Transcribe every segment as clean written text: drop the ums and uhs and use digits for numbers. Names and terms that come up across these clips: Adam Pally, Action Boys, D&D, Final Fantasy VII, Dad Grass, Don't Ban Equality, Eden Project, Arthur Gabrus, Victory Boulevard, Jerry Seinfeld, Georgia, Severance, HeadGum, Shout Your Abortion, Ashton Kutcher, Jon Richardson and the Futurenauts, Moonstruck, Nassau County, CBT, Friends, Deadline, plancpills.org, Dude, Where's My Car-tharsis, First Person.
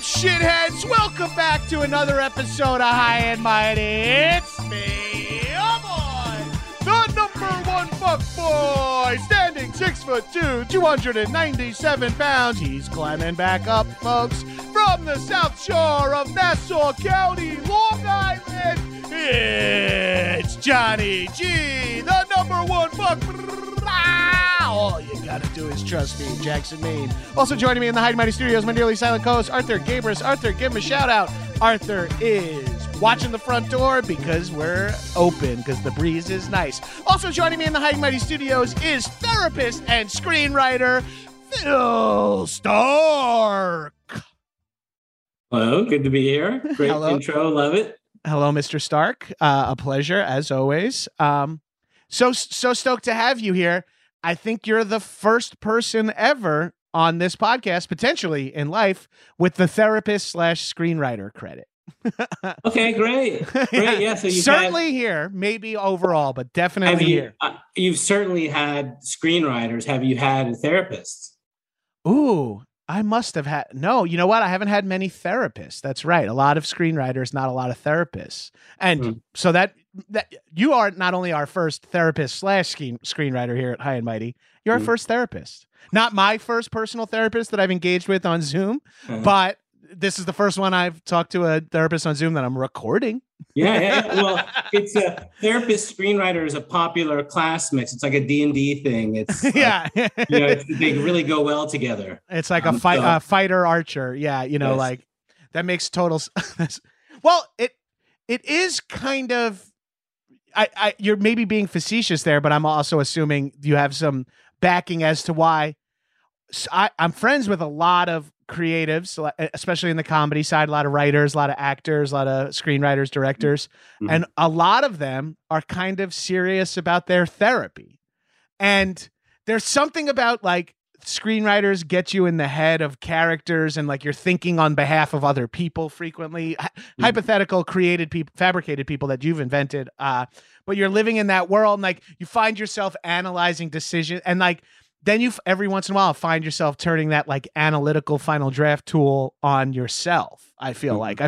shitheads? Welcome back to another episode of High and Mighty. It's me, oh boy, the number one fuck boy, standing 6'2", 297 pounds. He's climbing back up, folks, from the South Shore of Nassau County, Long Island. It's Johnny G, the number one fuck. All you gotta do is trust me, Jackson Maine. Also joining me in the High and Mighty Studios, my nearly silent co-host, Arthur Gabrus. Arthur, give him a shout out. Arthur is watching the front door because we're open, because the breeze is nice. Also joining me in the High and Mighty Studios is therapist and screenwriter, Phil Stark. Hello, good to be here. Great intro, love it. Hello, Mr. Stark. A pleasure, as always. So stoked to have you here. I think you're the first person ever on this podcast, potentially in life, with the therapist/screenwriter credit. Okay, great. Yeah, so you've certainly had, here, maybe overall, but definitely here. You've certainly had screenwriters. Have you had a therapist? Ooh, I must have had. No, you know what? I haven't had many therapists. That's right. A lot of screenwriters, not a lot of therapists. And so that you are not only our first therapist/screenwriter here at High and Mighty, you're our first therapist. Not my first personal therapist that I've engaged with on Zoom, but this is the first one I've talked to a therapist on Zoom that I'm recording. Yeah. Well, it's a therapist screenwriter is a popular class mix. It's like a D&D thing. It's they really go well together. It's like a fighter archer. Yeah, yes. Like that makes total. Well, it is kind of. You're maybe being facetious there, but I'm also assuming you have some backing as to why. So I'm friends with a lot of creatives, especially in the comedy side, a lot of writers, a lot of actors, a lot of screenwriters, directors, and a lot of them are kind of serious about their therapy. And there's something about like screenwriters get you in the head of characters and like you're thinking on behalf of other people frequently, hypothetical, created people, fabricated people that you've invented, but you're living in that world and like you find yourself analyzing decisions and like, then you every once in a while find yourself turning that like analytical final draft tool on yourself. I feel like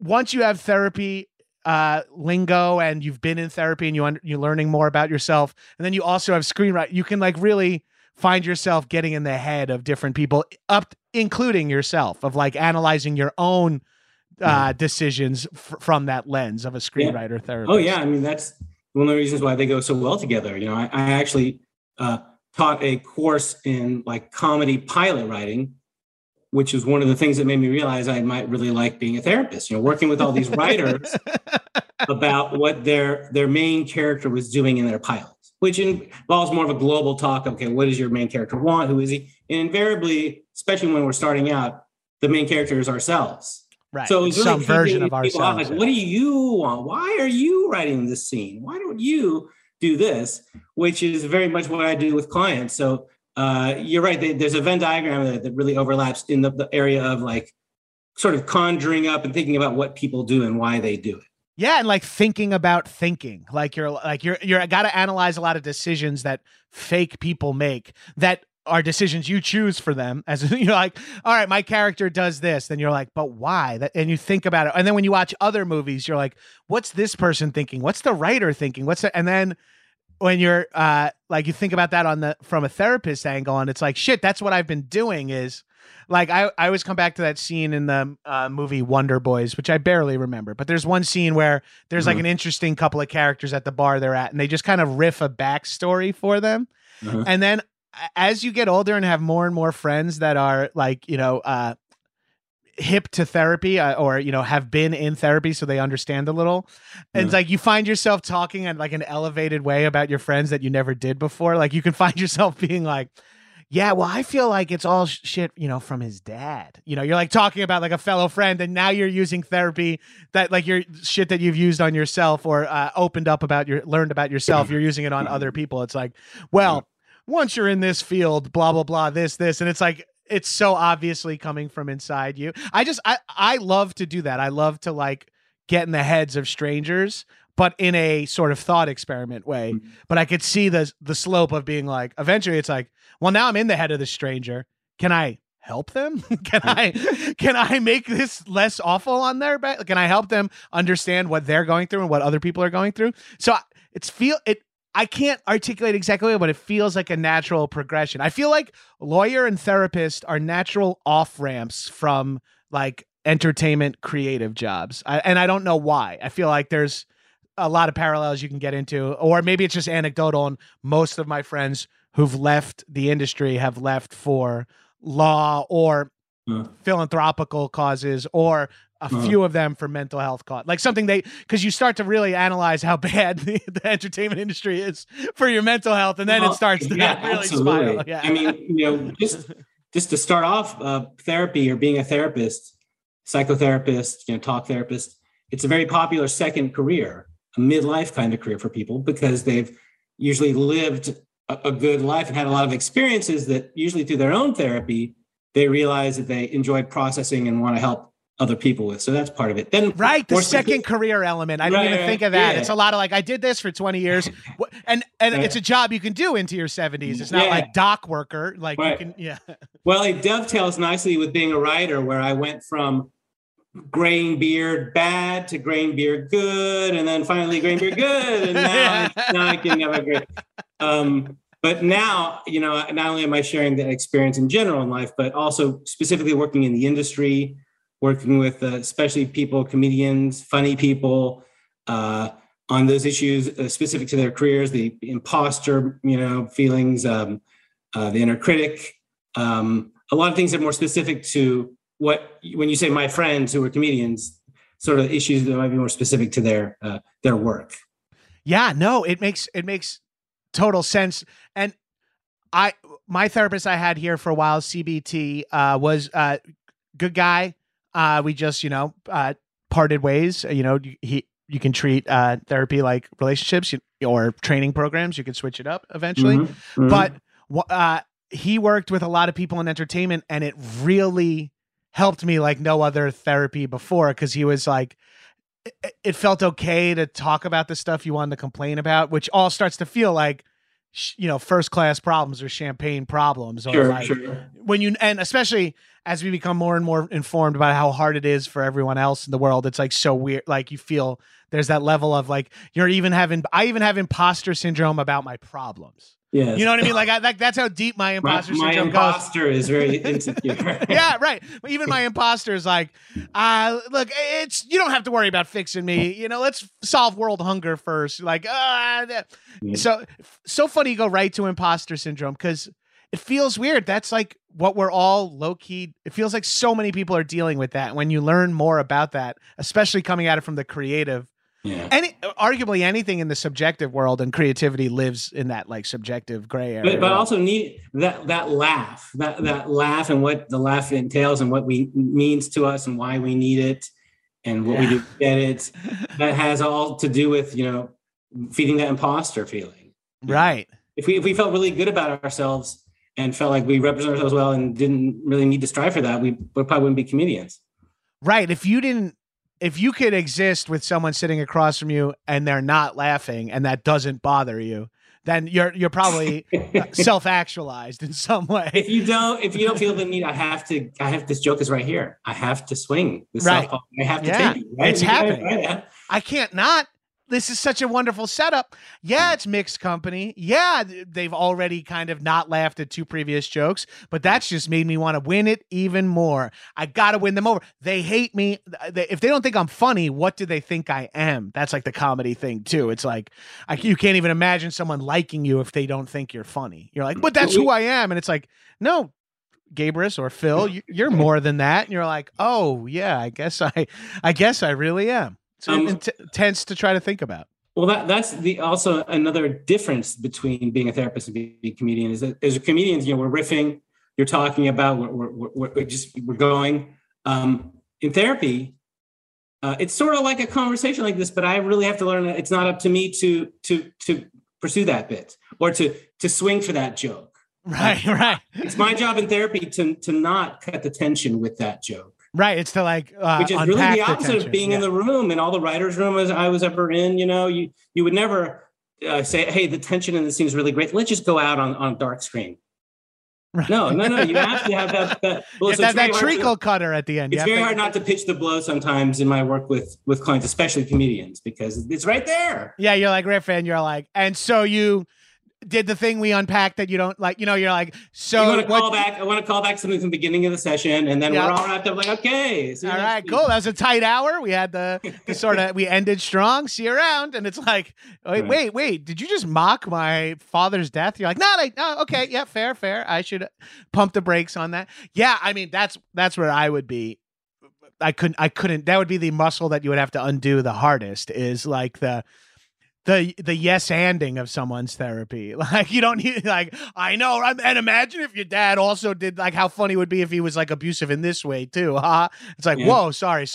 once you have therapy lingo and you've been in therapy and you're learning more about yourself, and then you also have screenwriting, you can like really find yourself getting in the head of different people, including yourself, of like analyzing your own decisions from that lens of a screenwriter therapist. Oh yeah, I mean that's one of the reasons why they go so well together. You know, I actually taught a course in like comedy pilot writing, which is one of the things that made me realize I might really like being a therapist, working with all these writers about what their main character was doing in their pilot, which involves more of a global talk. Okay, what does your main character want? Who is he? And invariably, especially when we're starting out, the main character is ourselves. Right. So it's really some version of ourselves. Like, what do you want? Why are you writing this scene? Why don't you do this, which is very much what I do with clients. So You're right. There's a Venn diagram that really overlaps in the area of like sort of conjuring up and thinking about what people do and why they do it. Yeah. And like thinking about thinking, like you're got to analyze a lot of decisions that fake people make that are decisions you choose for them, as you're like, all right, my character does this. Then you're like, but why? And you think about it. And then when you watch other movies, you're like, what's this person thinking? What's the writer thinking? What's that? And then when you're like, you think about that from a therapist angle, and it's like, shit, that's what I've been doing is like, I always come back to that scene in the movie Wonder Boys, which I barely remember, but there's one scene where there's like an interesting couple of characters at the bar they're at, and they just kind of riff a backstory for them. Mm-hmm. And then as you get older and have more and more friends that are like, you know, hip to therapy or, you know, have been in therapy, so they understand a little. And it's like you find yourself talking in like an elevated way about your friends that you never did before. Like you can find yourself being like, yeah, well, I feel like it's all shit, you know, from his dad. You know, you're like talking about like a fellow friend, and now you're using therapy that like your shit that you've used on yourself or opened up about learned about yourself. You're using it on other people. It's like, well, once you're in this field, blah, blah, blah, this. And it's like, it's so obviously coming from inside you. I love to do that. I love to like get in the heads of strangers, but in a sort of thought experiment way. But I could see the slope of being like, eventually it's like, well, now I'm in the head of the stranger. Can I help them? Can I make this less awful on their back? Can I help them understand what they're going through and what other people are going through? So I can't articulate exactly, but it feels like a natural progression. I feel like lawyer and therapist are natural off ramps from like entertainment creative jobs. And I don't know why. I feel like there's a lot of parallels you can get into, or maybe it's just anecdotal. And most of my friends who've left the industry have left for law or philanthropical causes, or a few of them for mental health cause, like something because you start to really analyze how bad the entertainment industry is for your mental health. And then it starts to really spiral. Yeah. I mean, you know, just to start off therapy or being a therapist, psychotherapist, you know, talk therapist, it's a very popular second career, a midlife kind of career for people, because they've usually lived a good life and had a lot of experiences that usually through their own therapy, they realize that they enjoy processing and want to help other people with. So that's part of it. Then right. The second career element. I didn't even think of that. Yeah. It's a lot of like, I did this for 20 years and it's a job you can do into your 70s. It's not like dock worker. Like you can, Well, it dovetails nicely with being a writer, where I went from graying beard bad to graying beard good. And then finally graying beard good. And now I can have a great, but now, you know, not only am I sharing that experience in general in life, but also specifically working in the industry, working with especially people, comedians, funny people on those issues specific to their careers, the imposter, you know, feelings, the inner critic, a lot of things that are more specific to when you say my friends who are comedians, sort of issues that might be more specific to their work. Yeah, no, it makes total sense. And my therapist I had here for a while, CBT, was a good guy. We just, you know, parted ways. You know, you can treat therapy like relationships or training programs. You can switch it up eventually. Mm-hmm. But he worked with a lot of people in entertainment, and it really helped me like no other therapy before, because he was like, it felt okay to talk about the stuff you wanted to complain about, which all starts to feel like, you know, first class problems or champagne problems, or when you, and especially as we become more and more informed about how hard it is for everyone else in the world, it's like so weird. Like you feel there's that level of like, I even have imposter syndrome about my problems. Yes. You know what I mean? Like, that's how deep my imposter syndrome goes. My imposter is very insecure. Yeah, right. Even my imposter is like, look, you don't have to worry about fixing me. You know, let's solve world hunger first. Like, so funny you go right to imposter syndrome, because it feels weird. That's like what we're all low key. It feels like so many people are dealing with that. When you learn more about that, especially coming at it from the creative, arguably anything in the subjective world, and creativity lives in that like subjective gray area. But also need that laugh and what the laugh entails and what we means to us and why we need it and what we do to get it. That has all to do with, you know, feeding that imposter feeling. Right. If we felt really good about ourselves and felt like we represented ourselves well and didn't really need to strive for that, we probably wouldn't be comedians. Right. If you could exist with someone sitting across from you and they're not laughing and that doesn't bother you, then you're probably self-actualized in some way. If you don't feel the need, I have this joke is right here. I have to swing this softball. I have to take it. Right? It's happening. Right? I can't not. This is such a wonderful setup. Yeah, it's mixed company. Yeah, they've already kind of not laughed at two previous jokes, but that's just made me want to win it even more. I got to win them over. They hate me. If they don't think I'm funny, what do they think I am? That's like the comedy thing, too. It's like you can't even imagine someone liking you if they don't think you're funny. You're like, but that's who I am. And it's like, no, Gabrus or Phil, you're more than that. And you're like, oh, yeah, I guess I really am. So intense to try to think about. Well, that's also another difference between being a therapist and being a comedian is that as a comedian, we're riffing, you're talking about, we're going. In therapy, it's sort of like a conversation like this, but I really have to learn that it's not up to me to pursue that bit or to swing for that joke. Right, right. It's my job in therapy to not cut the tension with that joke. Right. It's to like, which is really the opposite of being in the room and all the writer's room as I was ever in, you would never say, hey, the tension in this scene is really great. Let's just go out on dark screen. Right. No. You have to have that treacle cutter at the end. It's very hard not to pitch the blow sometimes in my work with clients, especially comedians, because it's right there. Yeah. You're like riffing. You're like, and so you did the thing we unpacked that you don't like, you're like, so I want to call back something from the beginning of the session. And then we're all wrapped up like, okay. All right, cool. That was a tight hour. We had the sort of, we ended strong, see you around. And it's like, wait, did you just mock my father's death? You're like, no, okay. Yeah. Fair. I should pump the brakes on that. Yeah. I mean, that's where I would be. I couldn't, that would be the muscle that you would have to undo the hardest is like the yes anding of someone's therapy. Like you don't need like, I know. And imagine if your dad also did like how funny it would be if he was like abusive in this way too. Huh? It's like, whoa, sorry.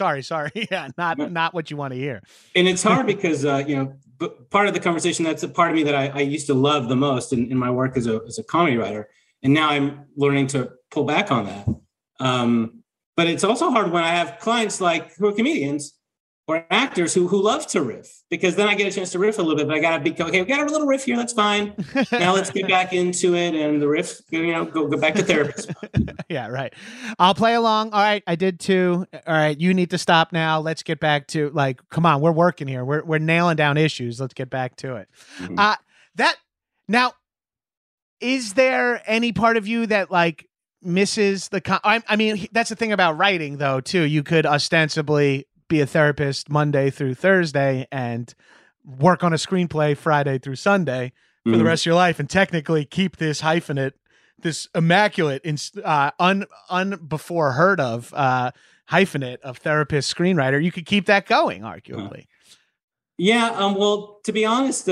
Yeah. Not what you want to hear. And it's hard because, part of the conversation, that's a part of me that I used to love the most in my work as a comedy writer. And now I'm learning to pull back on that. But it's also hard when I have clients like who are comedians or actors who love to riff, because then I get a chance to riff a little bit, but I got to be, okay, we got a little riff here. That's fine. Now let's get back into it. And the riff, go back to therapist. Yeah. Right. I'll play along. All right. I did too. All right. You need to stop now. Let's get back to like, come on, we're working here. We're nailing down issues. Let's get back to it. Mm-hmm. Now, is there any part of you that like misses the, that's the thing about writing though, too. You could ostensibly be a therapist Monday through Thursday and work on a screenplay Friday through Sunday for the rest of your life. And technically keep this hyphenate, this immaculate, before heard of hyphenate of therapist screenwriter. You could keep that going, arguably. Yeah. Well, to be honest,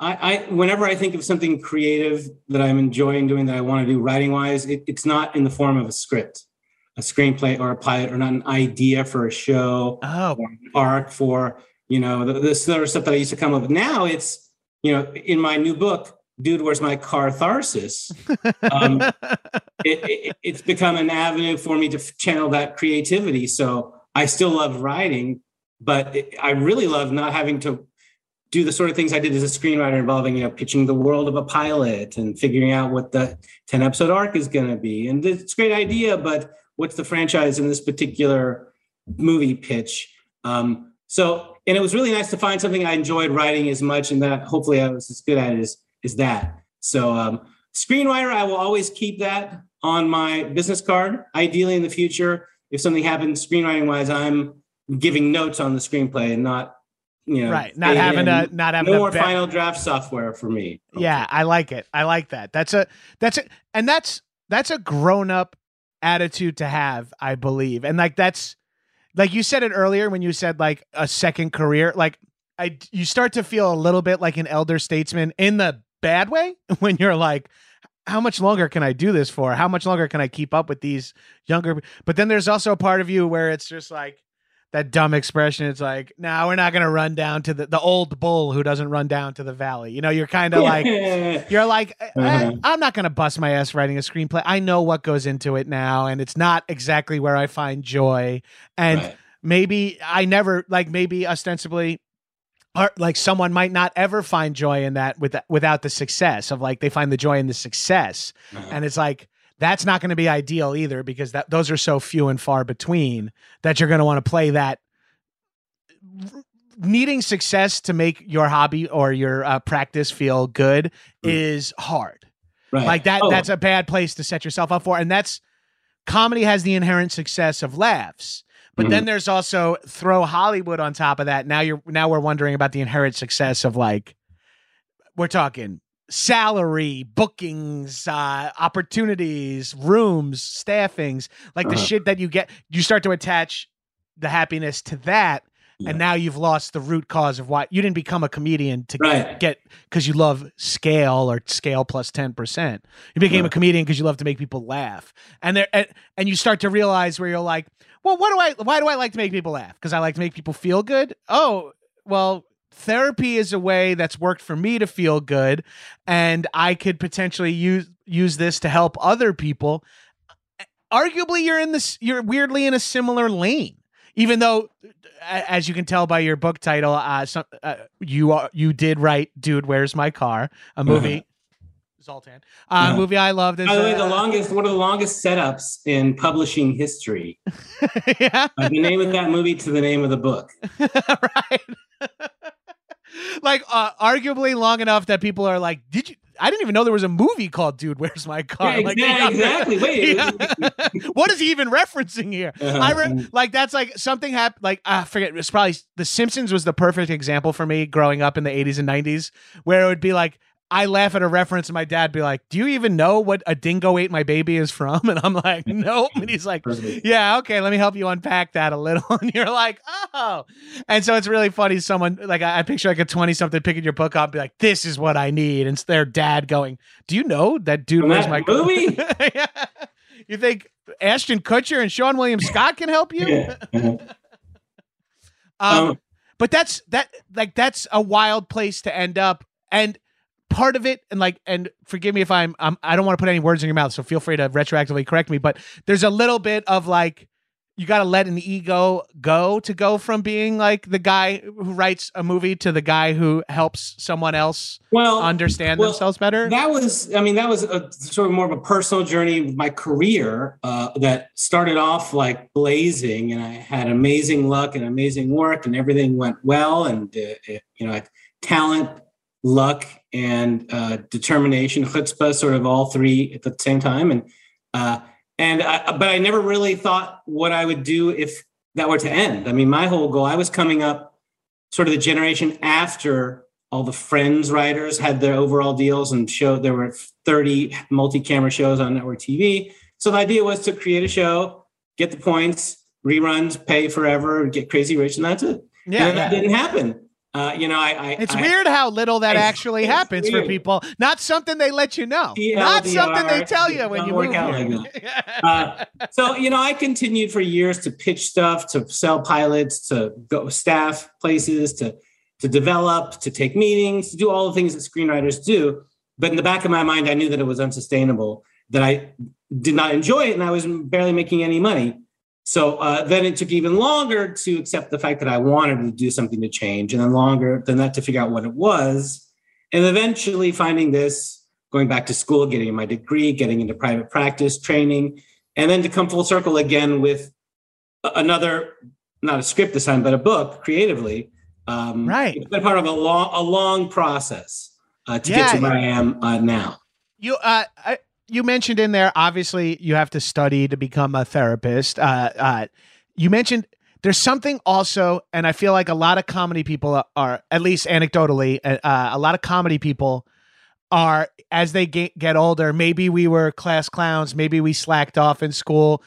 I whenever I think of something creative that I'm enjoying doing that I want to do writing wise, it's not in the form of a script, a screenplay or a pilot, or not an idea for a show or an arc for, the sort of stuff that I used to come up with. Now it's, in my new book, Dude, Where's My Car-tharsis? It's become an avenue for me to channel that creativity. So I still love writing, but I really love not having to do the sort of things I did as a screenwriter involving, pitching the world of a pilot and figuring out what the 10 episode arc is going to be. And it's a great idea, but what's the franchise in this particular movie pitch? And it was really nice to find something I enjoyed writing as much, and that hopefully I was as good at it as that. So screenwriter, I will always keep that on my business card. Ideally in the future, if something happens screenwriting wise, I'm giving notes on the screenplay and not, not having final draft software for me. Hopefully. Yeah. I like it. I like that. That's a grown up attitude to have, I believe. And like, that's like, you said it earlier when you said like a second career, like you start to feel a little bit like an elder statesman in the bad way when you're like, how much longer can I do this for? How much longer can I keep up with these younger? But then there's also a part of you where it's just like, that dumb expression. It's like, no, we're not going to run down to the old bull who doesn't run down to the valley. You know, you're kind of like, you're like, I'm not going to bust my ass writing a screenplay. I know what goes into it now. And it's not exactly where I find joy. And maybe I never, like, maybe ostensibly, like, someone might not ever find joy in that without the success of, like, they find the joy in the success. And it's like, that's not going to be ideal either, because that those are so few and far between that you're going to want to play that. Needing success to make your hobby or your practice feel good is hard. Like that, that's a bad place to set yourself up for. And that's, comedy has the inherent success of laughs, but then there's also throw Hollywood on top of that. Now we're wondering about the inherent success of, like, we're talking salary, bookings, opportunities, rooms, staffings, like the shit that you get. You start to attach the happiness to that, and now you've lost the root cause of why you didn't become a comedian to get because you love scale or scale plus 10%. You became a comedian because you love to make people laugh, and you start to realize where you're like, well, why do I like to make people laugh? Because I like to make people feel good. Oh, well, therapy is a way that's worked for me to feel good, and I could potentially use this to help other people. Arguably, you're weirdly in a similar lane, even though, as you can tell by your book title, you did write "Dude, Where's My Car?" a movie, Zoltan, movie I loved. By the way, one of the longest setups in publishing history. The name of that movie to the name of the book, right? Like, arguably long enough that people are like, "Did you? I didn't even know there was a movie called Dude, Where's My Car?" Yeah, exactly. Wait, what is he even referencing here? That's like something happened. Like, I forget. It's probably The Simpsons was the perfect example for me growing up in the 80s and 90s, where it would be like, I laugh at a reference and my dad be like, "Do you even know what A Dingo Ate My Baby is from?" And I'm like, "Nope." And he's like, "Yeah, okay, let me help you unpack that a little." And you're like, "Oh." And so it's really funny. Someone, like, I picture like a 20-something picking your book up and be like, "This is what I need." And it's their dad going, "Do you know that Dude Where's My Movie?" You think Ashton Kutcher and Sean William Scott can help you? But that's a wild place to end up. And part of it, and forgive me if I don't want to put any words in your mouth, so feel free to retroactively correct me, but there's a little bit of, like, you got to let an ego go to go from being like the guy who writes a movie to the guy who helps someone else understand themselves better. That was a sort of more of a personal journey with my career that started off like blazing, and I had amazing luck and amazing work, and everything went well, and talent, luck, and determination, chutzpah, sort of all three at the same time. But I never really thought what I would do if that were to end. I mean, my whole goal, I was coming up sort of the generation after all the Friends writers had their overall deals and showed there were 30 multi-camera shows on network TV. So the idea was to create a show, get the points, reruns, pay forever, get crazy rich, and that's it. That didn't happen. It's weird how little that actually happens for people. Not something they let you know. Not something they tell you when you work out like that. I continued for years to pitch stuff, to sell pilots, to go staff places, to develop, to take meetings, to do all the things that screenwriters do. But in the back of my mind, I knew that it was unsustainable, that I did not enjoy it, and I was barely making any money. So then it took even longer to accept the fact that I wanted to do something to change, and then longer than that to figure out what it was. And eventually finding this, going back to school, getting my degree, getting into private practice training, and then to come full circle again with another, not a script this time, but a book creatively. It's been part of a long process to get to where I am now. You mentioned in there, obviously, you have to study to become a therapist. You mentioned there's something also, and I feel like a lot of comedy people are, at least anecdotally, a lot of comedy people are, as they get older, maybe we were class clowns, maybe we slacked off in school.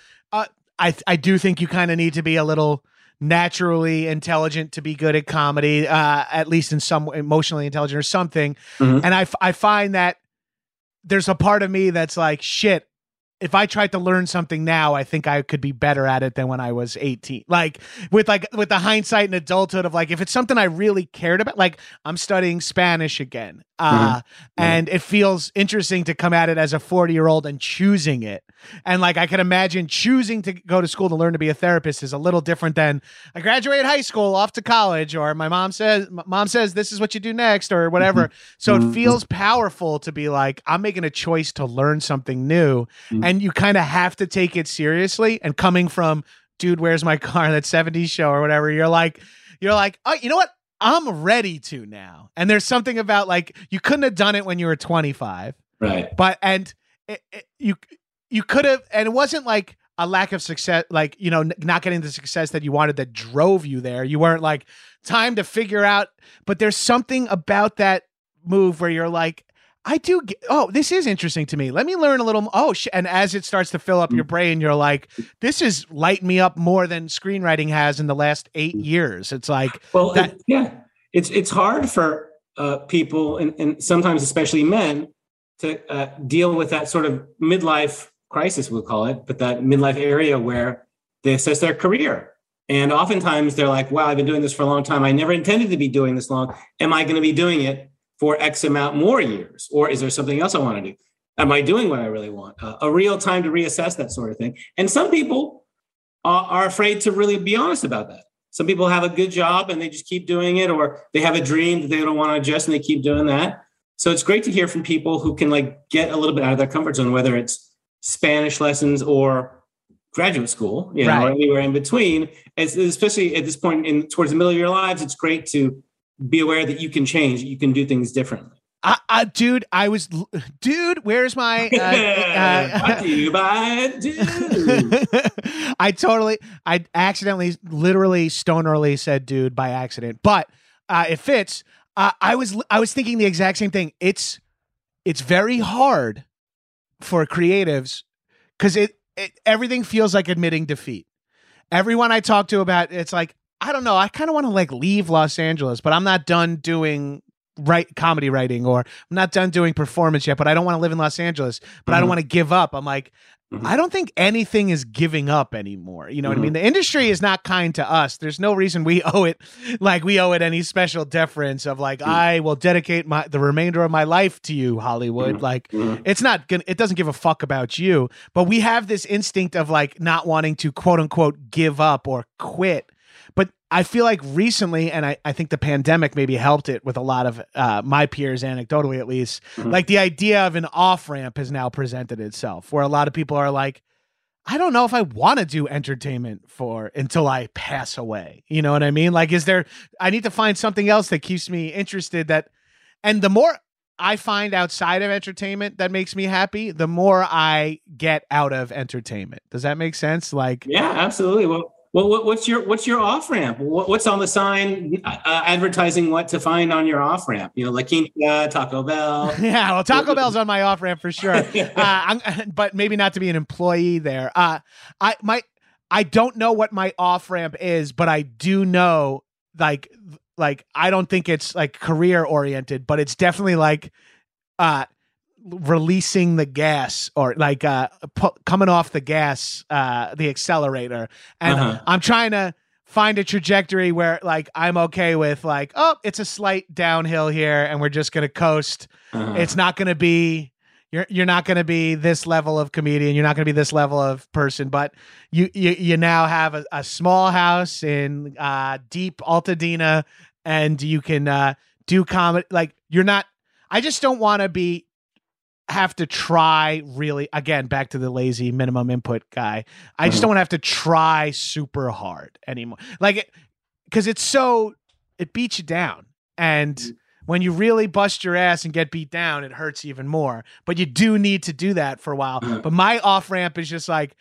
I do think you kind of need to be a little naturally intelligent to be good at comedy, at least in some way, emotionally intelligent or something. And I find that there's a part of me that's like, shit, if I tried to learn something now, I think I could be better at it than when I was 18. With the hindsight and adulthood of like, if it's something I really cared about, like I'm studying Spanish again. And it feels interesting to come at it as a 40-year-old and choosing it. And like, I can imagine choosing to go to school to learn to be a therapist is a little different than I graduated high school off to college, or my mom says, this is what you do next or whatever. So it feels powerful to be like, I'm making a choice to learn something new. And you kind of have to take it seriously. And coming from Dude, Where's My Car? That 70s Show or whatever. You're like, oh, you know what? I'm ready to now. And there's something about like, you couldn't have done it when you were 25. Right. But, and you could have, and it wasn't like a lack of success, like, you know, not getting the success that you wanted that drove you there. You weren't like, time to figure out, but there's something about that move where you're like, this is interesting to me. Let me learn a little. And as it starts to fill up your brain, you're like, this is lighting me up more than screenwriting has in the last 8 years. It's like, well, it's hard for people and sometimes especially men to deal with that sort of midlife crisis, we'll call it, but that midlife area where they assess their career. And oftentimes they're like, wow, I've been doing this for a long time. I never intended to be doing this long. Am I going to be doing it for X amount more years? Or is there something else I want to do? Am I doing what I really want? A real time to reassess that sort of thing. And some people are afraid to really be honest about that. Some people have a good job and they just keep doing it, or they have a dream that they don't want to adjust and they keep doing that. So it's great to hear from people who can like get a little bit out of their comfort zone, whether it's Spanish lessons or graduate school, you know, or anywhere in between. Especially at this point towards the middle of your lives, it's great to be aware that you can change. You can do things differently. Dude, where's my? Brought to you by Dude. I accidentally, literally, stonerly said "dude" by accident, but it fits. I was thinking the exact same thing. It's very hard for creatives because it everything feels like admitting defeat. Everyone I talk to about it's like, I don't know. I kind of want to like leave Los Angeles, but I'm not done doing comedy writing, or I'm not done doing performance yet, but I don't want to live in Los Angeles, but I don't want to give up. I'm like, I don't think anything is giving up anymore. You know what I mean? The industry is not kind to us. There's no reason we owe it any special deference of like, I will dedicate the remainder of my life to you, Hollywood. It's not gonna, it doesn't give a fuck about you, but we have this instinct of like not wanting to quote unquote give up or quit. But I feel like recently, and I think the pandemic maybe helped it with a lot of my peers, anecdotally at least, like the idea of an off-ramp has now presented itself, where a lot of people are like, I don't know if I want to do entertainment until I pass away. You know what I mean? Like, I need to find something else that keeps me interested and the more I find outside of entertainment that makes me happy, the more I get out of entertainment. Does that make sense? Like, yeah, absolutely. Well, what's your off ramp? What's on the sign advertising what to find on your off ramp? You know, La Quinta, Taco Bell. Yeah, well, Taco Bell's on my off ramp for sure, but maybe not to be an employee there. I don't know what my off ramp is, but I do know like I don't think it's like career oriented, but it's definitely like releasing the gas or like coming off the gas, the accelerator. And I'm trying to find a trajectory where like I'm okay with like, oh, it's a slight downhill here and we're just going to coast. It's not going to be, you're not going to be this level of comedian. You're not going to be this level of person, but you now have a small house in deep Altadena and you can do comedy. Like I just don't want to have to try really, again, back to the lazy minimum input guy. I just don't want to have to try super hard anymore. Like, because it beats you down. And when you really bust your ass and get beat down, it hurts even more, but you do need to do that for a while. But my off ramp is just like,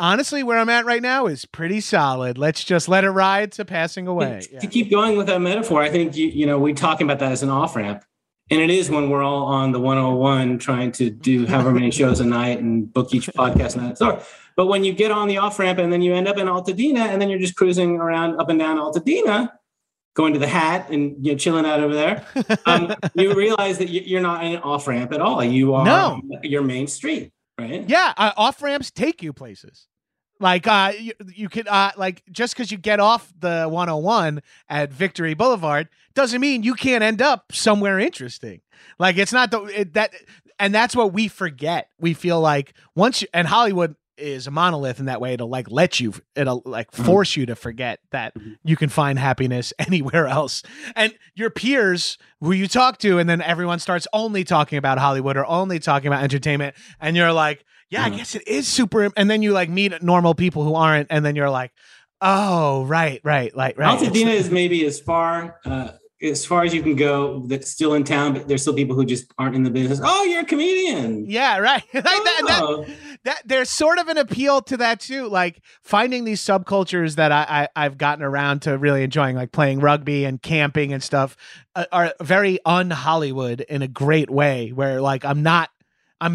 honestly, where I'm at right now is pretty solid. Let's just let it ride to passing away. To keep going with that metaphor, I think, you know, we're talking about that as an off ramp. And it is when we're all on the 101 trying to do however many shows a night and book each podcast night. But when you get on the off-ramp and then you end up in Altadena and then you're just cruising around up and down Altadena, going to the Hat and chilling out over there, you realize that you're not an off-ramp at all. You are your main street. right? Yeah, off-ramps take you places. Like, you could, like, just because you get off the 101 at Victory Boulevard doesn't mean you can't end up somewhere interesting. Like, it's not and that's what we forget. We feel like once you, and Hollywood is a monolith in that way, it'll like let you, it'll like force you to forget that you can find happiness anywhere else. And your peers who you talk to, and then everyone starts only talking about Hollywood or only talking about entertainment. And you're like, yeah, I guess it is super. And then you like meet normal people who aren't. And then you're like, oh, right. Altadena is maybe as far as you can go that's still in town, but there's still people who just aren't in the business. Oh, you're a comedian. Yeah, right. Like that there's sort of an appeal to that too. Like finding these subcultures that I've gotten around to really enjoying, like playing rugby and camping and stuff are very un-Hollywood in a great way where like I'm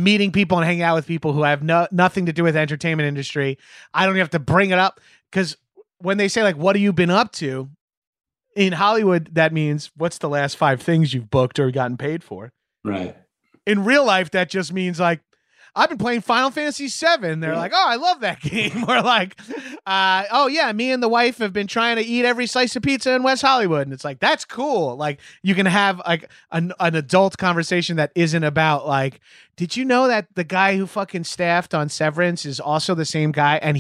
meeting people and hanging out with people who have nothing to do with the entertainment industry. I don't even have to bring it up because when they say like, what have you been up to? In Hollywood, that means what's the last 5 things you've booked or gotten paid for? Right. In real life, that just means like, I've been playing Final Fantasy VII. They're like, oh, I love that game. Or like, oh yeah, me and the wife have been trying to eat every slice of pizza in West Hollywood. And it's like, that's cool. Like you can have like an adult conversation that isn't about like, did you know that the guy who fucking staffed on Severance is also the same guy? And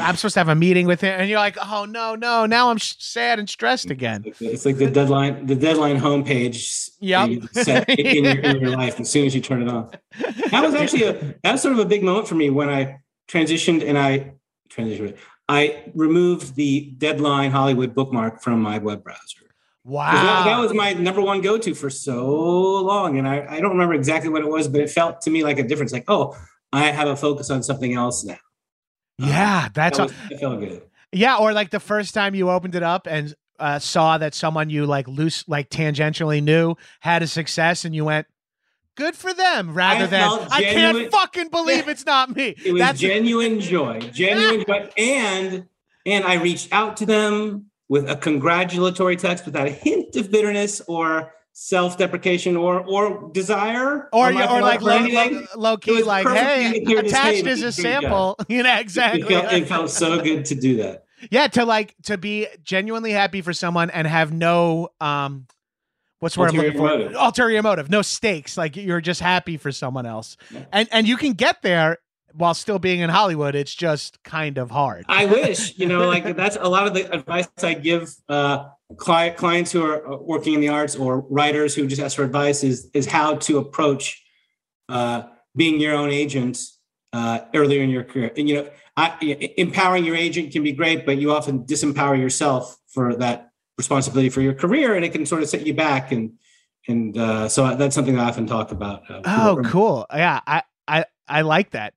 I'm supposed to have a meeting with him. And you're like, oh no, now I'm sad and stressed again. It's like the deadline homepage. Yep. Set in your life as soon as you turn it off. That was actually that's sort of a big moment for me when I transitioned and I removed the Deadline Hollywood bookmark from my web browser. Wow. That was my number one go-to for so long. And I don't remember exactly what it was, but it felt to me like a difference. Like, oh, I have a focus on something else now. Yeah. That felt good. Yeah. Or like the first time you opened it up and saw that someone you like tangentially knew had a success and you went, good for them, I can't fucking believe it's not me. It was genuine joy. And I reached out to them with a congratulatory text without a hint of bitterness or self-deprecation or desire. Or low-key, like, hey, attached is a sample. You know, exactly. It felt so good to do that. Yeah, to be genuinely happy for someone and have no... ulterior motive, no stakes. Like you're just happy for someone else. Yeah. And you can get there while still being in Hollywood. It's just kind of hard. I wish, like that's a lot of the advice I give clients who are working in the arts or writers who just ask for advice is how to approach being your own agent earlier in your career. And, empowering your agent can be great, but you often disempower yourself for that responsibility for your career, and it can sort of set you back. And so that's something I often talk about. Cool. Yeah. I like that.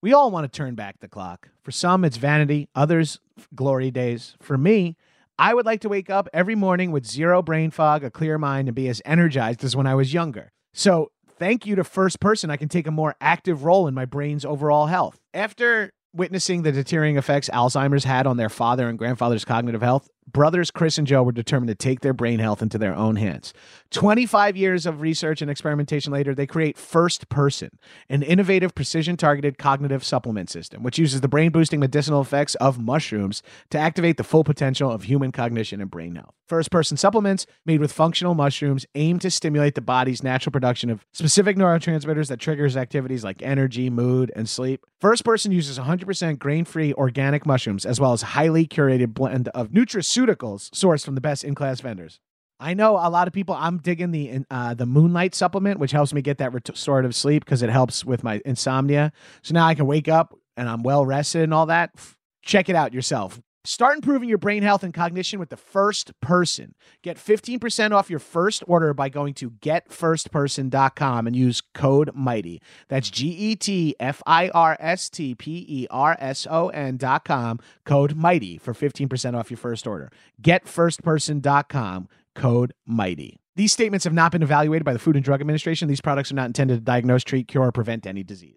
We all want to turn back the clock. For some, it's vanity. Others, glory days. For me, I would like to wake up every morning with zero brain fog, a clear mind, and be as energized as when I was younger. So thank you to First Person. I can take a more active role in my brain's overall health. After witnessing the deteriorating effects Alzheimer's had on their father and grandfather's cognitive health, brothers Chris and Joe were determined to take their brain health into their own hands. 25 years of research and experimentation later, they create First Person, an innovative precision-targeted cognitive supplement system, which uses the brain-boosting medicinal effects of mushrooms to activate the full potential of human cognition and brain health. First Person supplements made with functional mushrooms aim to stimulate the body's natural production of specific neurotransmitters that triggers activities like energy, mood, and sleep. First Person uses 100% grain-free organic mushrooms, as well as a highly curated blend of nutraceuticals sourced from the best in-class vendors. I know a lot of people, I'm digging the Moonlight supplement, which helps me get that restorative sleep because it helps with my insomnia. So now I can wake up and I'm well rested and all that. Check it out yourself. Start improving your brain health and cognition with the First Person. Get 15% off your first order by going to getfirstperson.com and use code MIGHTY. That's GETFIRSTPERSON.com, code MIGHTY for 15% off your first order. Getfirstperson.com, code MIGHTY. These statements have not been evaluated by the Food and Drug Administration. These products are not intended to diagnose, treat, cure, or prevent any disease.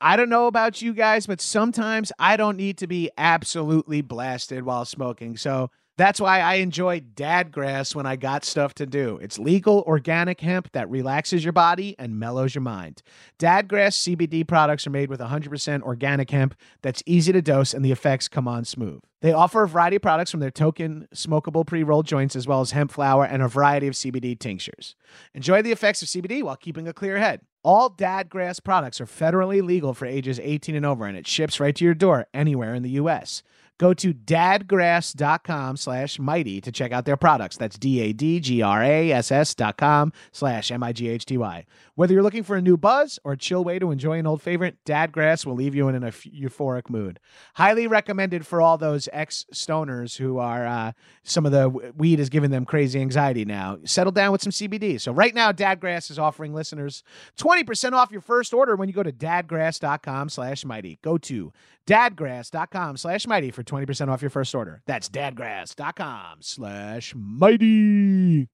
I don't know about you guys, but sometimes I don't need to be absolutely blasted while smoking. So That's why I enjoyed Dad Grass when I got stuff to do. It's legal, organic hemp that relaxes your body and mellows your mind. Dad Grass CBD products are made with 100% organic hemp that's easy to dose, and the effects come on smooth. They offer a variety of products from their token smokable pre-rolled joints, as well as hemp flower and a variety of CBD tinctures. Enjoy the effects of CBD while keeping a clear head. All Dad Grass products are federally legal for ages 18 and over, and it ships right to your door anywhere in the U.S. Go to dadgrass.com/mighty to check out their products. That's dadgrass.com/mighty. Whether you're looking for a new buzz or a chill way to enjoy an old favorite, Dad Grass will leave you in an euphoric mood. Highly recommended for all those ex-stoners who are, some of the weed is giving them crazy anxiety now. Settle down with some CBD. So right now, Dad Grass is offering listeners 20% off your first order when you go to dadgrass.com/mighty. Go to dadgrass.com/mighty for 20% off your first order. That's dadgrass.com/mighty.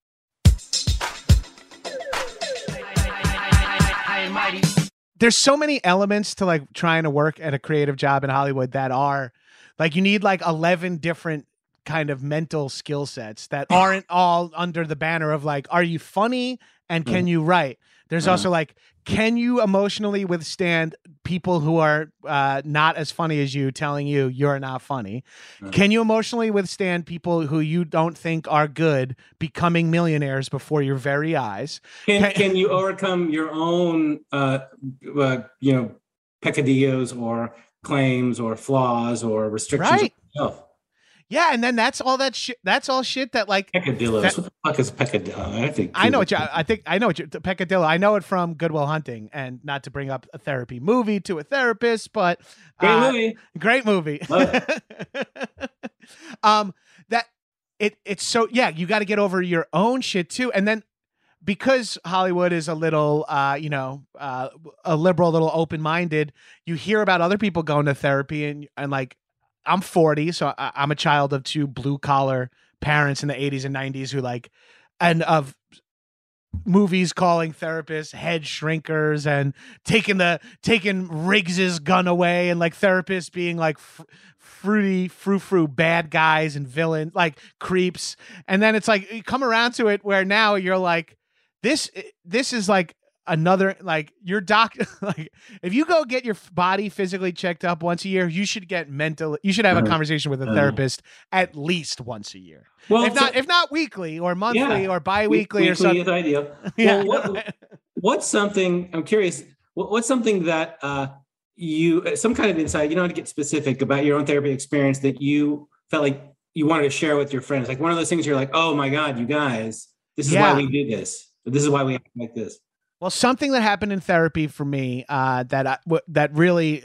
There's so many elements to like trying to work at a creative job in Hollywood that are like, you need like 11 different kind of mental skill sets that aren't all under the banner of like, are you funny and can you write? There's also like, can you emotionally withstand people who are not as funny as you telling you you're not funny? Can you emotionally withstand people who you don't think are good becoming millionaires before your very eyes? Can you overcome your own, you know, peccadillos or claims or flaws or restrictions on yourself? Yeah, and then that's all that shit. That's all shit that like peccadillos. That, what the fuck is peccadillo? I know what you peccadillo. I know it from Good Will Hunting, and not to bring up a therapy movie to a therapist, but great movie. That it's so you got to get over your own shit too, and then. Because Hollywood is a little, a liberal, little open-minded, you hear about other people going to therapy and like, I'm 40, so I'm a child of two blue-collar parents in the 80s and 90s who like, and of movies calling therapists head shrinkers and taking Riggs's gun away and like therapists being like fruity bad guys and villain like creeps. And then it's like, you come around to it where now you're like, This is like another, like your doctor, like if you go get your body physically checked up once a year, you should get mental. You should have a conversation with a therapist at least once a year. Well, if not weekly or monthly or biweekly or something. Is ideal. Well, what's something I'm curious? What's something that you, some kind of insight, you don't have to get specific about your own therapy experience that you felt like you wanted to share with your friends? Like one of those things you're like, oh my God, you guys, this is why we do this. This is why we act like this. Well, something that happened in therapy for me that really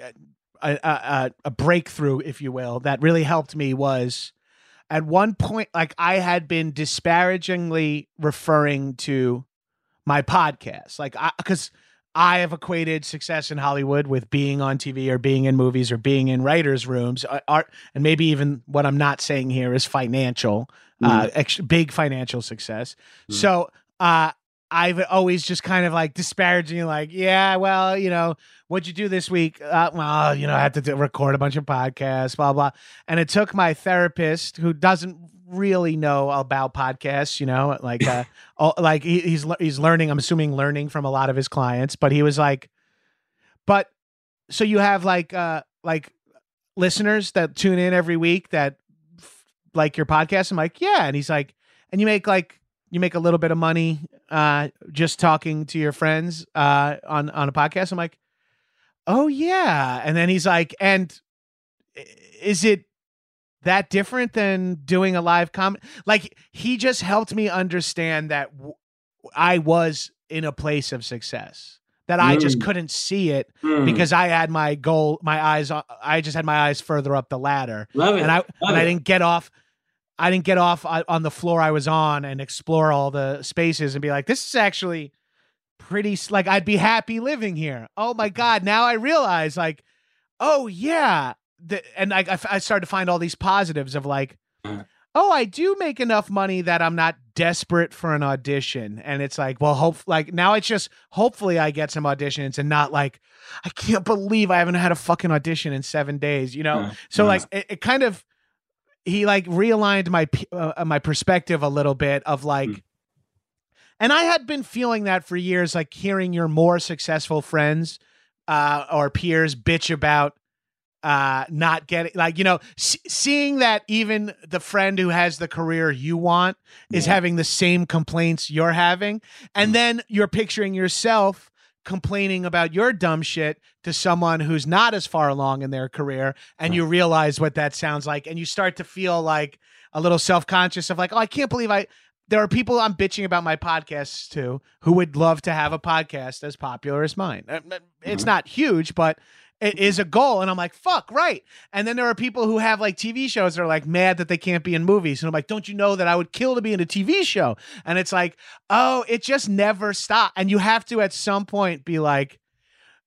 a breakthrough, if you will, that really helped me was at one point, like I had been disparagingly referring to my podcast, like because I have equated success in Hollywood with being on TV or being in movies or being in writers' rooms, art, and maybe even what I'm not saying here is financial, big financial success. So, I've always just kind of like disparaging, like, yeah, well, you know, what'd you do this week? Well, you know, I had to record a bunch of podcasts, blah, blah. And it took my therapist, who doesn't really know about podcasts, you know, like, like he's learning, I'm assuming learning from a lot of his clients, but he was like, but so you have like listeners that tune in every week that like your podcast. I'm like, yeah. And he's like, and you make a little bit of money just talking to your friends on a podcast. I'm like, oh yeah. And then he's like, and is it that different than doing a live comment? Like he just helped me understand that I was in a place of success, that I just couldn't see it because I had my goal, my eyes, I just had my eyes further up the ladder. Love it. And I didn't get off. on the floor I was on and explore all the spaces and be like, this is actually pretty, like, I'd be happy living here. Oh my God. Now I realize like, oh yeah. And I started to find all these positives of like, oh, I do make enough money that I'm not desperate for an audition. And it's like, well, now it's just, hopefully I get some auditions and not like, I can't believe I haven't had a fucking audition in 7 days, you know? So like, it kind of, he like realigned my my perspective a little bit of like, and I had been feeling that for years, like hearing your more successful friends or peers bitch about not getting, like, you know, seeing that even the friend who has the career you want is having the same complaints you're having. And then you're picturing yourself complaining about your dumb shit to someone who's not as far along in their career. And you realize what that sounds like. And you start to feel like a little self-conscious of like, oh, I can't believe there are people I'm bitching about my podcasts to who would love to have a podcast as popular as mine. It's not huge, but it is a goal. And I'm like, fuck, right. And then there are people who have like TV shows that are like mad that they can't be in movies. And I'm like, don't you know that I would kill to be in a TV show? And it's like, oh, it just never stopped. And you have to at some point be like,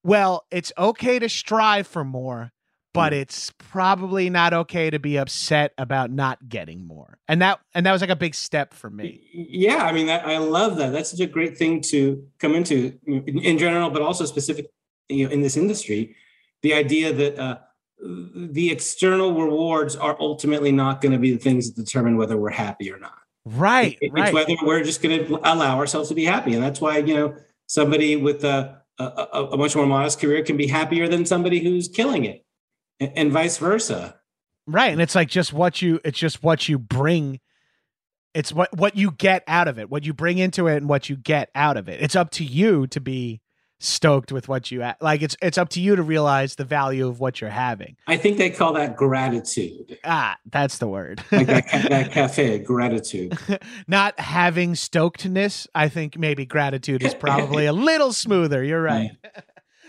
well, it's okay to strive for more, but it's probably not okay to be upset about not getting more. And that was like a big step for me. Yeah. I mean, I love that. That's such a great thing to come into in general, but also specific, you know, in this industry, the idea that the external rewards are ultimately not going to be the things that determine whether we're happy or not. Right. It's whether we're just going to allow ourselves to be happy. And that's why, you know, somebody with a much more modest career can be happier than somebody who's killing it. And vice versa. Right. And it's like it's just what you bring. It's what you get out of it, what you bring into it and what you get out of it. It's up to you to be stoked with what you like. It's up to you to realize the value of what you're having. I think they call that gratitude. Ah, that's the word. Like that cafe, gratitude. Not having stokedness. I think maybe gratitude is probably a little smoother. You're right. Right.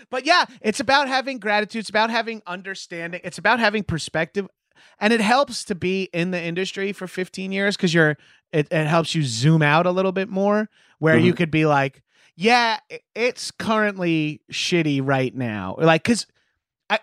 But yeah, it's about having gratitude. It's about having understanding. It's about having perspective. And it helps to be in the industry for 15 years because it helps you zoom out a little bit more where you could be like, yeah, it's currently shitty right now. Like, because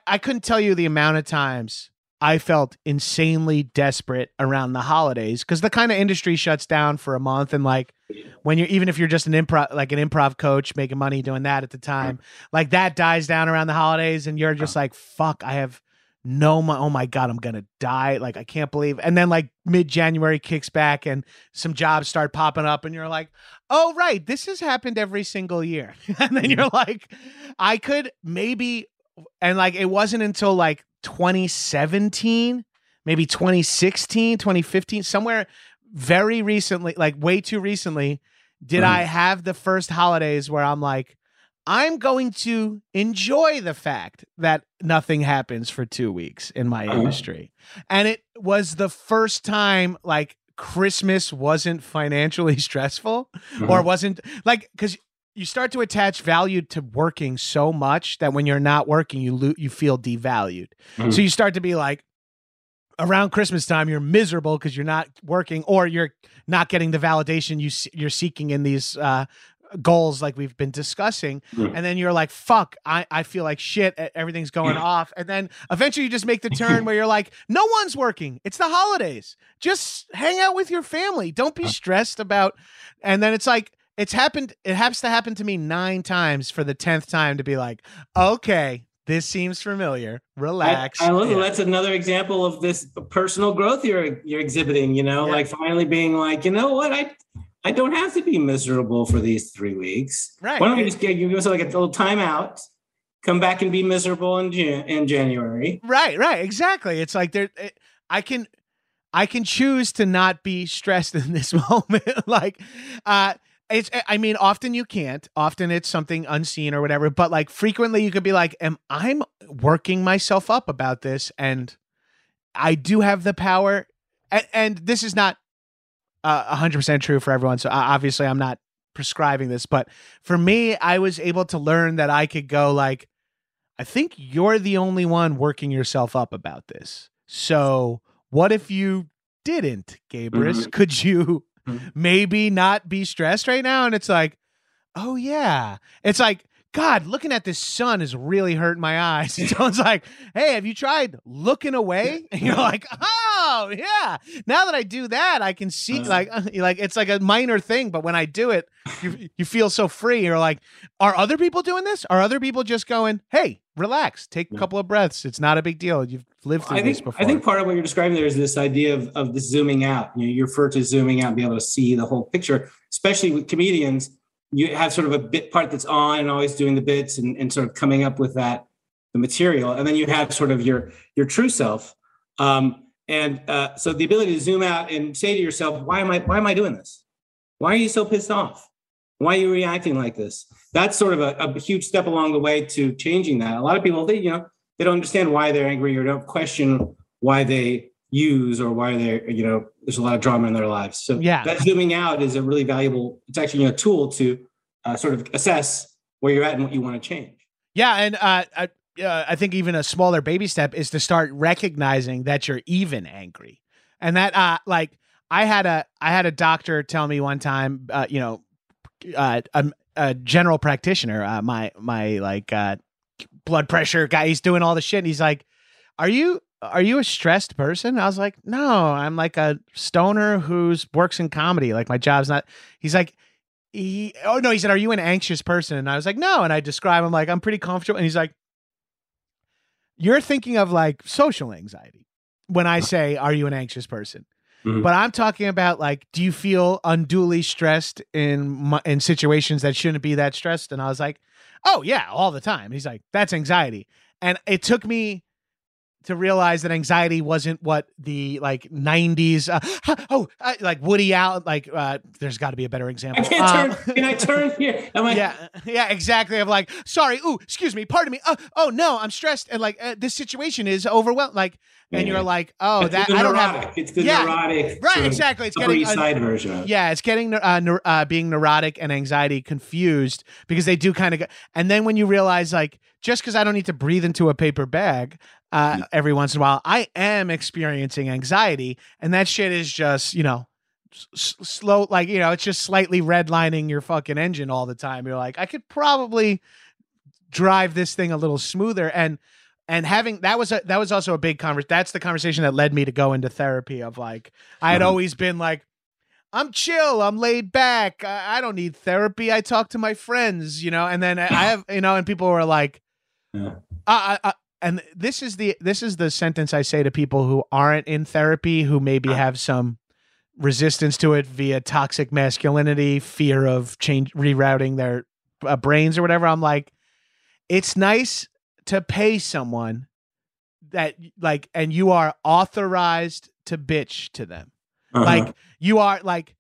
I couldn't tell you the amount of times I felt insanely desperate around the holidays because the kind of industry shuts down for a month. And like when even if you're just an improv coach making money doing that at the time, like that dies down around the holidays and you're just like, fuck, I have no money. Oh my God, I'm going to die. Like, I can't believe. And then like mid-January kicks back and some jobs start popping up and you're like, oh, right. This has happened every single year. And then you're like, I could maybe. And like, it wasn't until like 2017, maybe 2016, 2015, somewhere very recently, like way too recently, did I have the first holidays where I'm like, I'm going to enjoy the fact that nothing happens for 2 weeks in my industry. And it was the first time like Christmas wasn't financially stressful or wasn't like, because you start to attach value to working so much that when you're not working, you feel devalued. So you start to be like, around Christmas time, you're miserable because you're not working or you're not getting the validation you're seeking in these goals like we've been discussing. And then you're like, fuck, I feel like shit. Everything's going off. And then eventually you just make the turn where you're like, no one's working. It's the holidays. Just hang out with your family. Don't be stressed about. And then it's like, it happens to happen to me 9 times for the 10th time to be like, okay, this seems familiar. Relax. I love it. That's another example of this personal growth you're exhibiting, you know, like finally being like, you know what? I don't have to be miserable for these 3 weeks. Right. Why don't we just give us like a little timeout, come back and be miserable in January. Right. Exactly. It's like I can choose to not be stressed in this moment. like, I mean, often you can't. Often it's something unseen or whatever. But like frequently you could be like, I'm working myself up about this and I do have the power. And this is not 100% true for everyone. So obviously I'm not prescribing this. But for me, I was able to learn that I could go like, I think you're the only one working yourself up about this. So what if you didn't, Gabrus? Could you maybe not be stressed right now? And it's like, oh yeah. It's like, God, looking at this sun is really hurting my eyes. And someone's like, hey, have you tried looking away? And you're like, ah, oh yeah, now that I do that, I can see like it's like a minor thing, but when I do it, you feel so free. You're like, are other people doing this? Are other people just going, hey, relax, take a couple of breaths. It's not a big deal. You've lived through this before. I think part of what you're describing there is this idea of the zooming out. You know, you refer to zooming out and be able to see the whole picture, especially with comedians. You have sort of a bit part that's on and always doing the bits and sort of coming up with the material. And then you have sort of your true self. So the ability to zoom out and say to yourself, why am I doing this? Why are you so pissed off? Why are you reacting like this? That's sort of a huge step along the way to changing that. A lot of people, they don't understand why they're angry or don't question why they use or why they're, there's a lot of drama in their lives. So that zooming out is a really valuable, it's actually a tool to sort of assess where you're at and what you want to change. Yeah. And I think even a smaller baby step is to start recognizing that you're even angry. And that I had a doctor tell me one time, a general practitioner, my blood pressure guy, he's doing all the shit. And he's like, are you a stressed person? I was like, no, I'm like a stoner who's works in comedy. Like my job's not, he's like, he said, are you an anxious person? And I was like, no. And I describe him like, I'm pretty comfortable. And he's like, you're thinking of like social anxiety when I say, are you an anxious person? Mm-hmm. But I'm talking about like, do you feel unduly stressed in situations that shouldn't be that stressed? And I was like, oh yeah, all the time. He's like, that's anxiety. And it took me to realize that anxiety wasn't what the like 90s, like Woody Allen, there's got to be a better example. Can I turn here? Am I? Yeah, exactly. I'm like, sorry, ooh, excuse me, pardon me. Oh no, I'm stressed, and like this situation is overwhelmed. Like, and you're like, oh, it's that I don't have. It's the neurotic, right? Exactly. It's getting side version. Yeah, it's getting being neurotic and anxiety confused because they do kind of go. And then when you realize like, just because I don't need to breathe into a paper bag every once in a while, I am experiencing anxiety, and that shit is just, slow, it's just slightly redlining your fucking engine all the time. You're like, I could probably drive this thing a little smoother, and having that was also a big conversation. That's the conversation that led me to go into therapy. Of like, I had always been like, I'm chill, I'm laid back, I don't need therapy, I talk to my friends, and then I have, and people were like, and this is the sentence I say to people who aren't in therapy, who maybe have some resistance to it via toxic masculinity, fear of change, rerouting their brains or whatever. I'm like, it's nice to pay someone that like, and you are authorized to bitch to them. Uh-huh. Like you are like,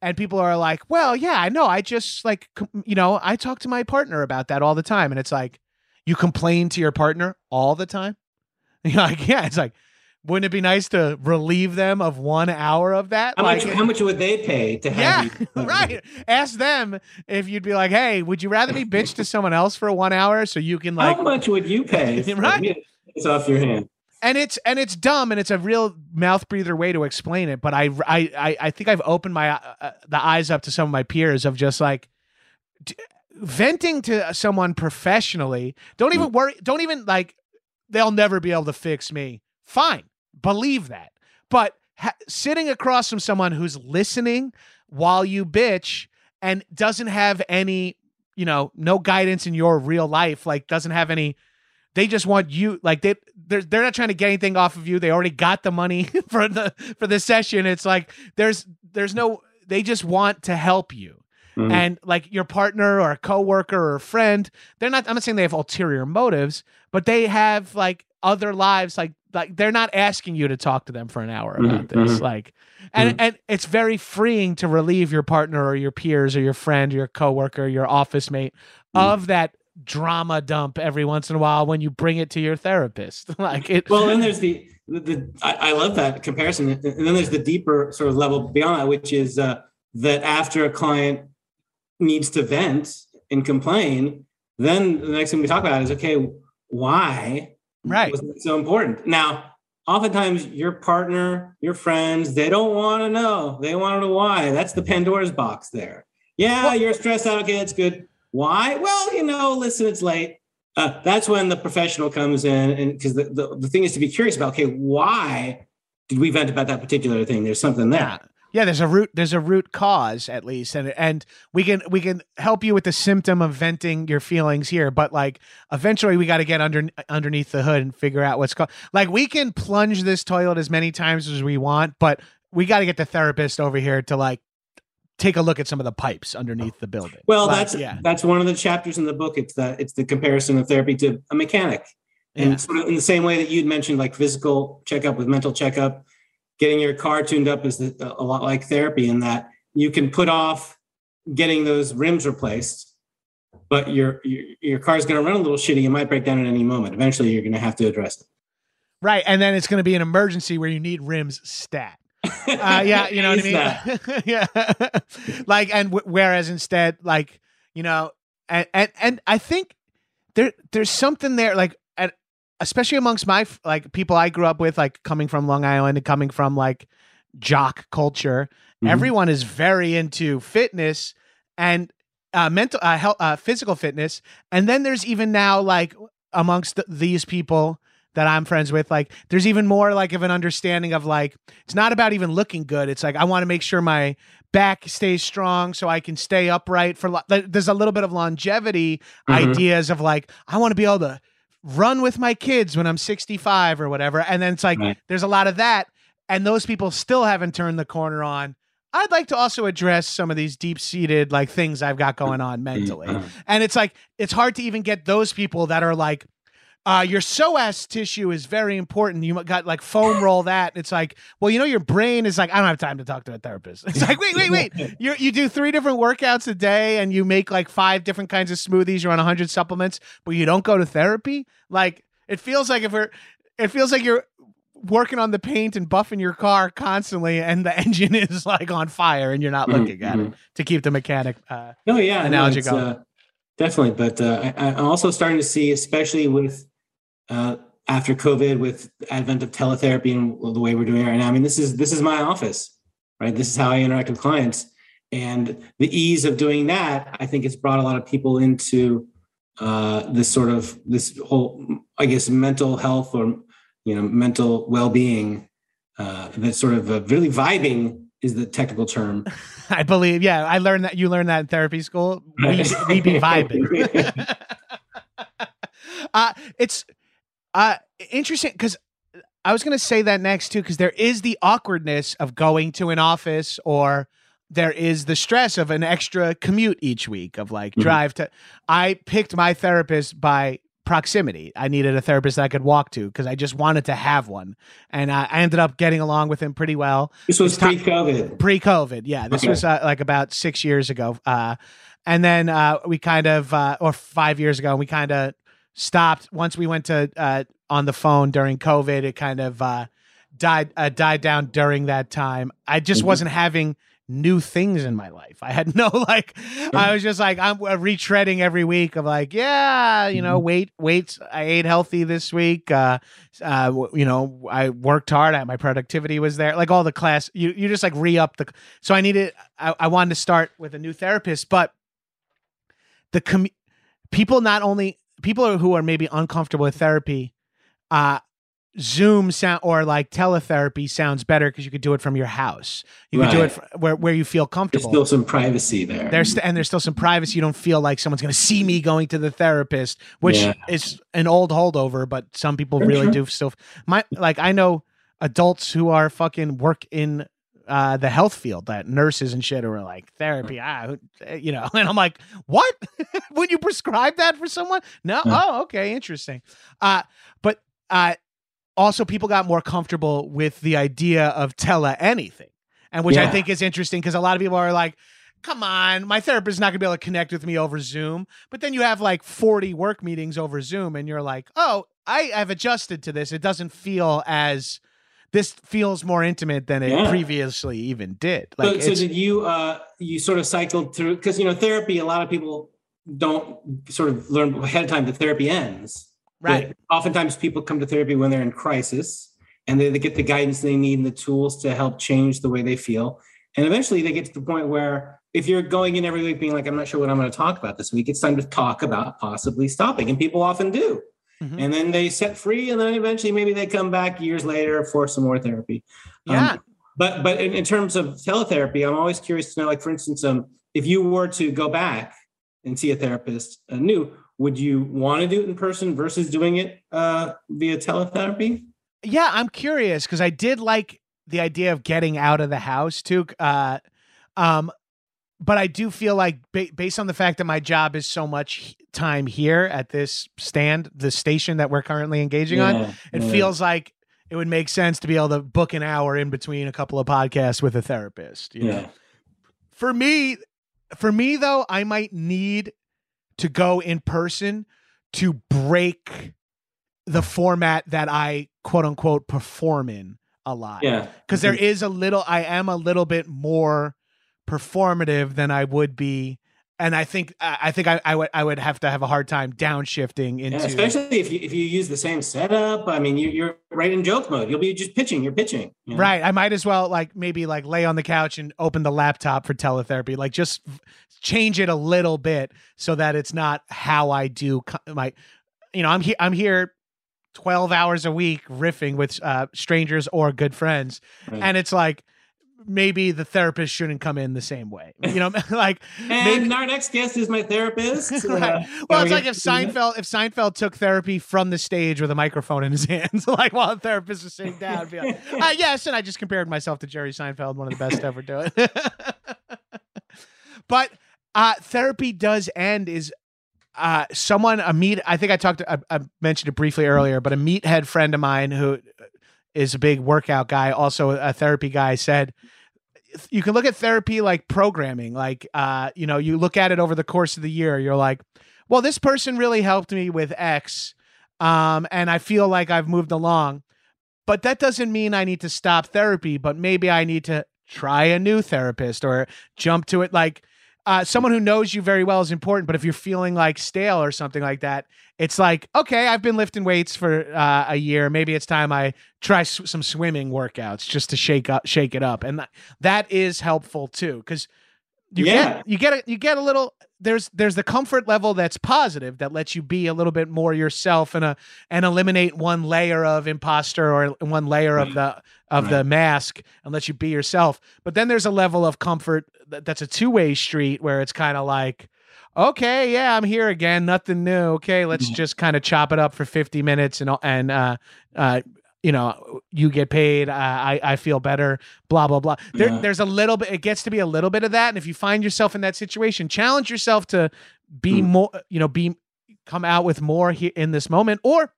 and people are like, well, yeah, I know. I just like, I talk to my partner about that all the time. And it's like, you complain to your partner all the time. And you're like, yeah, it's like, wouldn't it be nice to relieve them of 1 hour of that? How much would they pay to have you? Right. Ask them if you'd be like, hey, would you rather be bitch to someone else for 1 hour so you can like, how much would you pay? Right. It's off your hand. And it's dumb, and it's a real mouth breather way to explain it. But I think I've opened my the eyes up to some of my peers of just like venting to someone professionally. Don't even worry. Don't even like, they'll never be able to fix me. Fine, believe that. But sitting across from someone who's listening while you bitch and doesn't have any, no guidance in your real life, like doesn't have any. They just want you, like they're not trying to get anything off of you. They already got the money for the session. It's like they just want to help you. Mm-hmm. And like your partner or a coworker or a friend, I'm not saying they have ulterior motives, but they have like other lives. Like they're not asking you to talk to them for an hour about mm-hmm. this. Like, and it's very freeing to relieve your partner or your peers or your friend, or your coworker, your office mate of that drama dump every once in a while when you bring it to your therapist. Like it. Well, and there's I love that comparison. And then there's the deeper sort of level beyond that, which is that after a client needs to vent and complain, then the next thing we talk about is, okay, why? Right. Was it so important? Now, oftentimes your partner, your friends, they don't want to know. They want to know why. That's the Pandora's box there. Yeah. Well, you're stressed out. Okay. That's good. Why? Well, listen, it's late. That's when the professional comes in, and because the thing is to be curious about, okay, why did we vent about that particular thing? There's something there. Yeah, there's a root cause at least, and we can help you with the symptom of venting your feelings here, but like eventually we got to get underneath the hood and figure out what's going. Like we can plunge this toilet as many times as we want, but we got to get the therapist over here to like take a look at some of the pipes underneath the building. Well, like, that's one of the chapters in the book. It's the comparison of therapy to a mechanic, and sort of in the same way that you'd mentioned, like physical checkup with mental checkup. Getting your car tuned up is a lot like therapy in that you can put off getting those rims replaced, but your car's going to run a little shitty. It might break down at any moment. Eventually, you're going to have to address it. Right, and then it's going to be an emergency where you need rims stat. You know what I mean? Like, and whereas instead, like, you know, and I think there's something there, like. Especially amongst my like people I grew up with, like coming from Long Island and coming from like jock culture, everyone is very into fitness and mental health, physical fitness. And then there's even now like amongst these people that I'm friends with, like there's even more like of an understanding of like, it's not about even looking good. It's like, I want to make sure my back stays strong so I can stay upright for there's a little bit of longevity ideas of like, I want to be able to run with my kids when I'm 65 or whatever. And then it's like, there's a lot of that. And those people still haven't turned the corner on. I'd like to also address some of these deep seated like things I've got going on mentally. And it's like, it's hard to even get those people that are like, your psoas tissue is very important. You got like foam roll that. It's like, well, you know, your brain is like, I don't have time to talk to a therapist. It's like, wait. You do 3 different workouts a day and you make like 5 different kinds of smoothies. You're on 100 supplements, but you don't go to therapy. Like it feels like you're working on the paint and buffing your car constantly. And the engine is like on fire and you're not looking at it to keep the mechanic. Analogy going. Definitely. But I'm also starting to see, especially with, after COVID, with advent of teletherapy and the way we're doing it right now. I mean, this is my office, right? This is how I interact with clients, and the ease of doing that, I think it's brought a lot of people into this whole, I guess, mental health or, you know, mental well-being, that sort of really vibing is the technical term. I believe. Yeah. I learned that. You learned that in therapy school. We be vibing. It's interesting because I was going to say that next too, because there is the awkwardness of going to an office, or there is the stress of an extra commute each week of like drive to. I picked my therapist by proximity. I needed a therapist that I could walk to because I just wanted to have one, and I ended up getting along with him pretty well. This was pre-COVID. Pre-COVID, yeah. This was like about 6 years ago, and then we kind of, or 5 years ago, and we kind of stopped once we went to on the phone during COVID. It kind of died down during that time. I just wasn't having new things in my life. I had no like. I was just like, I'm retreading every week of like, yeah, you know, weights. I ate healthy this week. You know, I worked hard. My productivity was there. Like all the class, you just like re-up the. So I needed. I wanted to start with a new therapist, but the people who are maybe uncomfortable with therapy, Zoom sound or like teletherapy sounds better because you could do it from your house. You could do it where you feel comfortable. There's still some privacy there. There's still some privacy. You don't feel like someone's going to see me going to the therapist, which is an old holdover, but some people do still. I know adults who are fucking work in the health field, that nurses and shit are like therapy, you know, and I'm like, what? Would you prescribe that for someone? No. Oh, okay. Interesting. Also, people got more comfortable with the idea of tele-anything, and which I think is interesting because a lot of people are like, come on, my therapist is not going to be able to connect with me over Zoom. But then you have like 40 work meetings over Zoom, and you're like, oh, I've adjusted to this. It doesn't feel as – this feels more intimate than it previously even did. Like, so did you you sort of cycled through – because, you know, therapy, a lot of people don't sort of learn ahead of time that therapy ends. Right. But oftentimes people come to therapy when they're in crisis, and they get the guidance they need and the tools to help change the way they feel. And eventually they get to the point where if you're going in every week being like, I'm not sure what I'm going to talk about this week, it's time to talk about possibly stopping. And people often do. Mm-hmm. And then they set free, and then eventually maybe they come back years later for some more therapy. Yeah. But in terms of teletherapy, I'm always curious to know, like, for instance, if you were to go back and see a therapist anew, would you want to do it in person versus doing it via teletherapy? Yeah, I'm curious because I did like the idea of getting out of the house too. But I do feel like based on the fact that my job is so much time here at this stand, the station that we're currently engaging on, it feels like it would make sense to be able to book an hour in between a couple of podcasts with a therapist. You know? For me though, I might need to go in person to break the format that I quote unquote perform in a lot. Yeah. Cause there is I am a little bit more performative than I would be, and I think I would have to have a hard time downshifting into, especially if you use the same setup. I mean, you're right in joke mode. You'll be just pitching. You're pitching, you know? Right? I might as well maybe lay on the couch and open the laptop for teletherapy. Like just change it a little bit so that it's not how I do my. You know, I'm here 12 hours a week riffing with strangers or good friends, right. And it's like, maybe the therapist shouldn't come in the same way, you know, like. And our next guest is my therapist. Right. Well, it's like if Seinfeld took therapy from the stage with a microphone in his hands, like while the therapist was sitting down, I'd be like, yes. And I just compared myself to Jerry Seinfeld, one of the best to ever do it. But therapy does end is I mentioned it briefly earlier, but a meathead friend of mine who is a big workout guy, also a therapy guy, said, you can look at therapy like programming. Like, you know, you look at it over the course of the year. You're like, well, this person really helped me with X. And I feel like I've moved along, but that doesn't mean I need to stop therapy, but maybe I need to try a new therapist or jump to it. Like, someone who knows you very well is important, but if you're feeling like stale or something like that, it's like, okay, I've been lifting weights for a year. Maybe it's time I try some swimming workouts just to shake it up. And that is helpful too. Cause you get a little, there's the comfort level that's positive that lets you be a little bit more yourself and eliminate one layer of imposter or one layer of the mask and let you be yourself. But then there's a level of comfort that's a two-way street where it's kind of like, okay, yeah, I'm here again. Nothing new. Okay. Let's just kind of chop it up for 50 minutes and you know, you get paid. I feel better, blah, blah, blah. There's a little bit, it gets to be a little bit of that. And if you find yourself in that situation, challenge yourself to be more, you know, come out with more here in this moment, or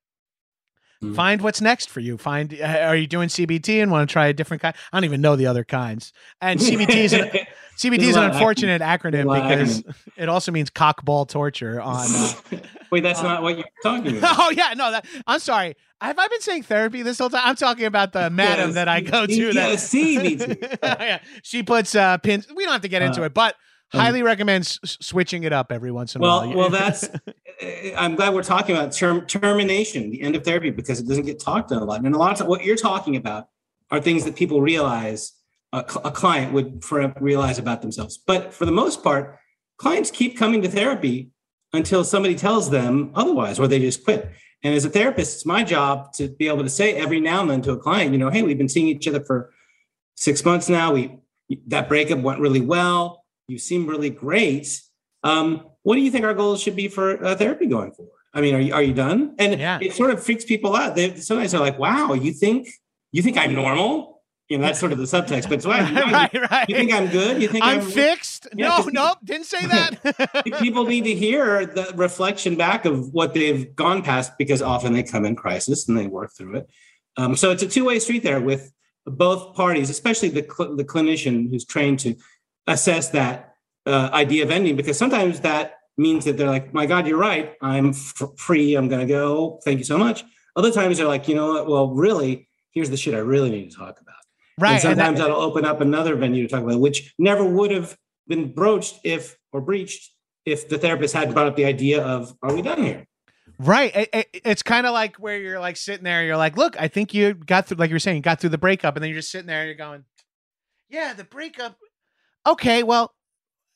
find what's next for you. Are you doing CBT and want to try a different kind? I don't even know the other kinds. And CBT is an unfortunate acronym because it also means cockball torture. Wait, that's not what you're talking about. Oh yeah, no. I'm sorry. Have I been saying therapy this whole time? I'm talking about the madam that I go to. Yes, CBT. Yeah, she puts pins. We don't have to get into it, but. Highly recommend switching it up every once in a while. Well, I'm glad we're talking about termination, the end of therapy, because it doesn't get talked about a lot. And a lot of what you're talking about are things that people realize a client would realize about themselves. But for the most part, clients keep coming to therapy until somebody tells them otherwise, or they just quit. And as a therapist, it's my job to be able to say every now and then to a client, you know, hey, we've been seeing each other for 6 months now. That breakup went really well. You seem really great. What do you think our goals should be for therapy going forward? I mean, are you done? And it sort of freaks people out. Sometimes they're like, wow, you think I'm normal? You know, that's sort of the subtext, but it's right. You think I'm good? You think I'm fixed? Yeah, no, didn't say that. People need to hear the reflection back of what they've gone past, because often they come in crisis and they work through it. So it's a two-way street there with both parties, especially the clinician who's trained to assess that idea of ending, because sometimes that means that they're like, my God, you're right. I'm free. I'm going to go. Thank you so much. Other times they're like, you know what? Well, really, here's the shit I really need to talk about. Right. And sometimes that'll open up another venue to talk about, which never would have been breached if the therapist had brought up the idea of, are we done here? Right. It's kind of like where you're like sitting there. You're like, look, I think you got through, like you were saying, you got through the breakup, and then you're just sitting there and you're going, yeah, the breakup. Okay, well,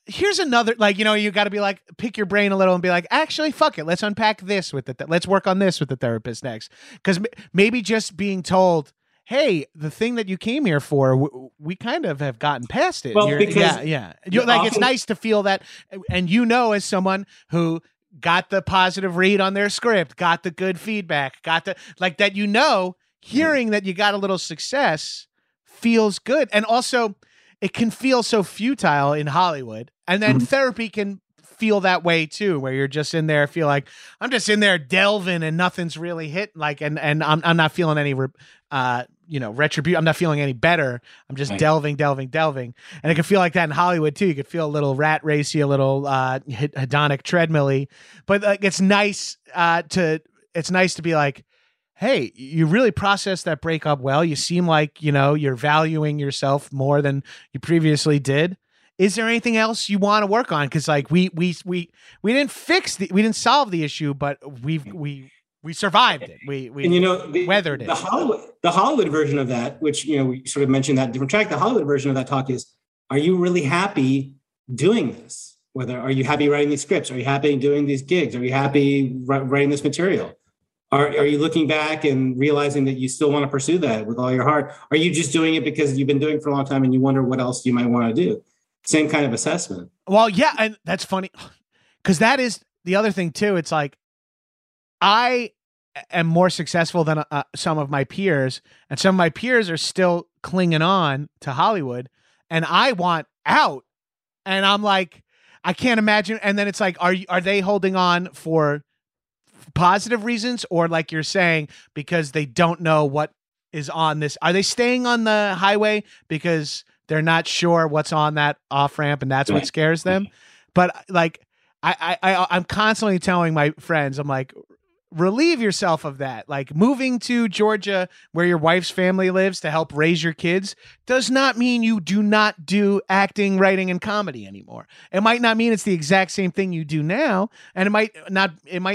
here's another, like, you know, you got to be like, pick your brain a little and be like, actually, fuck it. Let's unpack this with it. Let's work on this with the therapist next. Because maybe just being told, hey, the thing that you came here for, we kind of have gotten past it. Well, yeah. You're like, it's nice to feel that. And, you know, as someone who got the positive read on their script, got the good feedback, got the, like that, you know, hearing that you got a little success feels good. And also, it can feel so futile in Hollywood. And then therapy can feel that way too, where you're just in there, feel like I'm just in there delving and nothing's really hit. Like, and I'm not feeling any, you know, retribution. I'm not feeling any better. I'm just delving. And it can feel like that in Hollywood too. You could feel a little rat racy, a little hedonic treadmill-y, but like, it's nice to be like, hey, you really processed that breakup well. You seem like, you know, you're valuing yourself more than you previously did. Is there anything else you want to work on? Because like we didn't fix the, we didn't solve the issue, but we survived it. We and, you know, weathered it. The Hollywood version of that, which, you know, we sort of mentioned that different track. The Hollywood version of that talk is: are you really happy doing this? Whether are you happy writing these scripts? Are you happy doing these gigs? Are you happy writing this material? Are you looking back and realizing that you still want to pursue that with all your heart? Are you just doing it because you've been doing it for a long time and you wonder what else you might want to do? Same kind of assessment. Well, yeah, and that's funny because that is the other thing too. It's like I am more successful than some of my peers, and some of my peers are still clinging on to Hollywood, and I want out, and I'm like, I can't imagine. And then it's like, are they holding on for positive reasons, or like you're saying, because they don't know what is on this? Are they staying on the highway because they're not sure what's on that off ramp, and that's what scares them? But like I'm constantly telling my friends, I'm like, relieve yourself of that. Like moving to Georgia where your wife's family lives to help raise your kids does not mean you do not do acting, writing, and comedy anymore. It might not mean it's the exact same thing you do now. And it might not even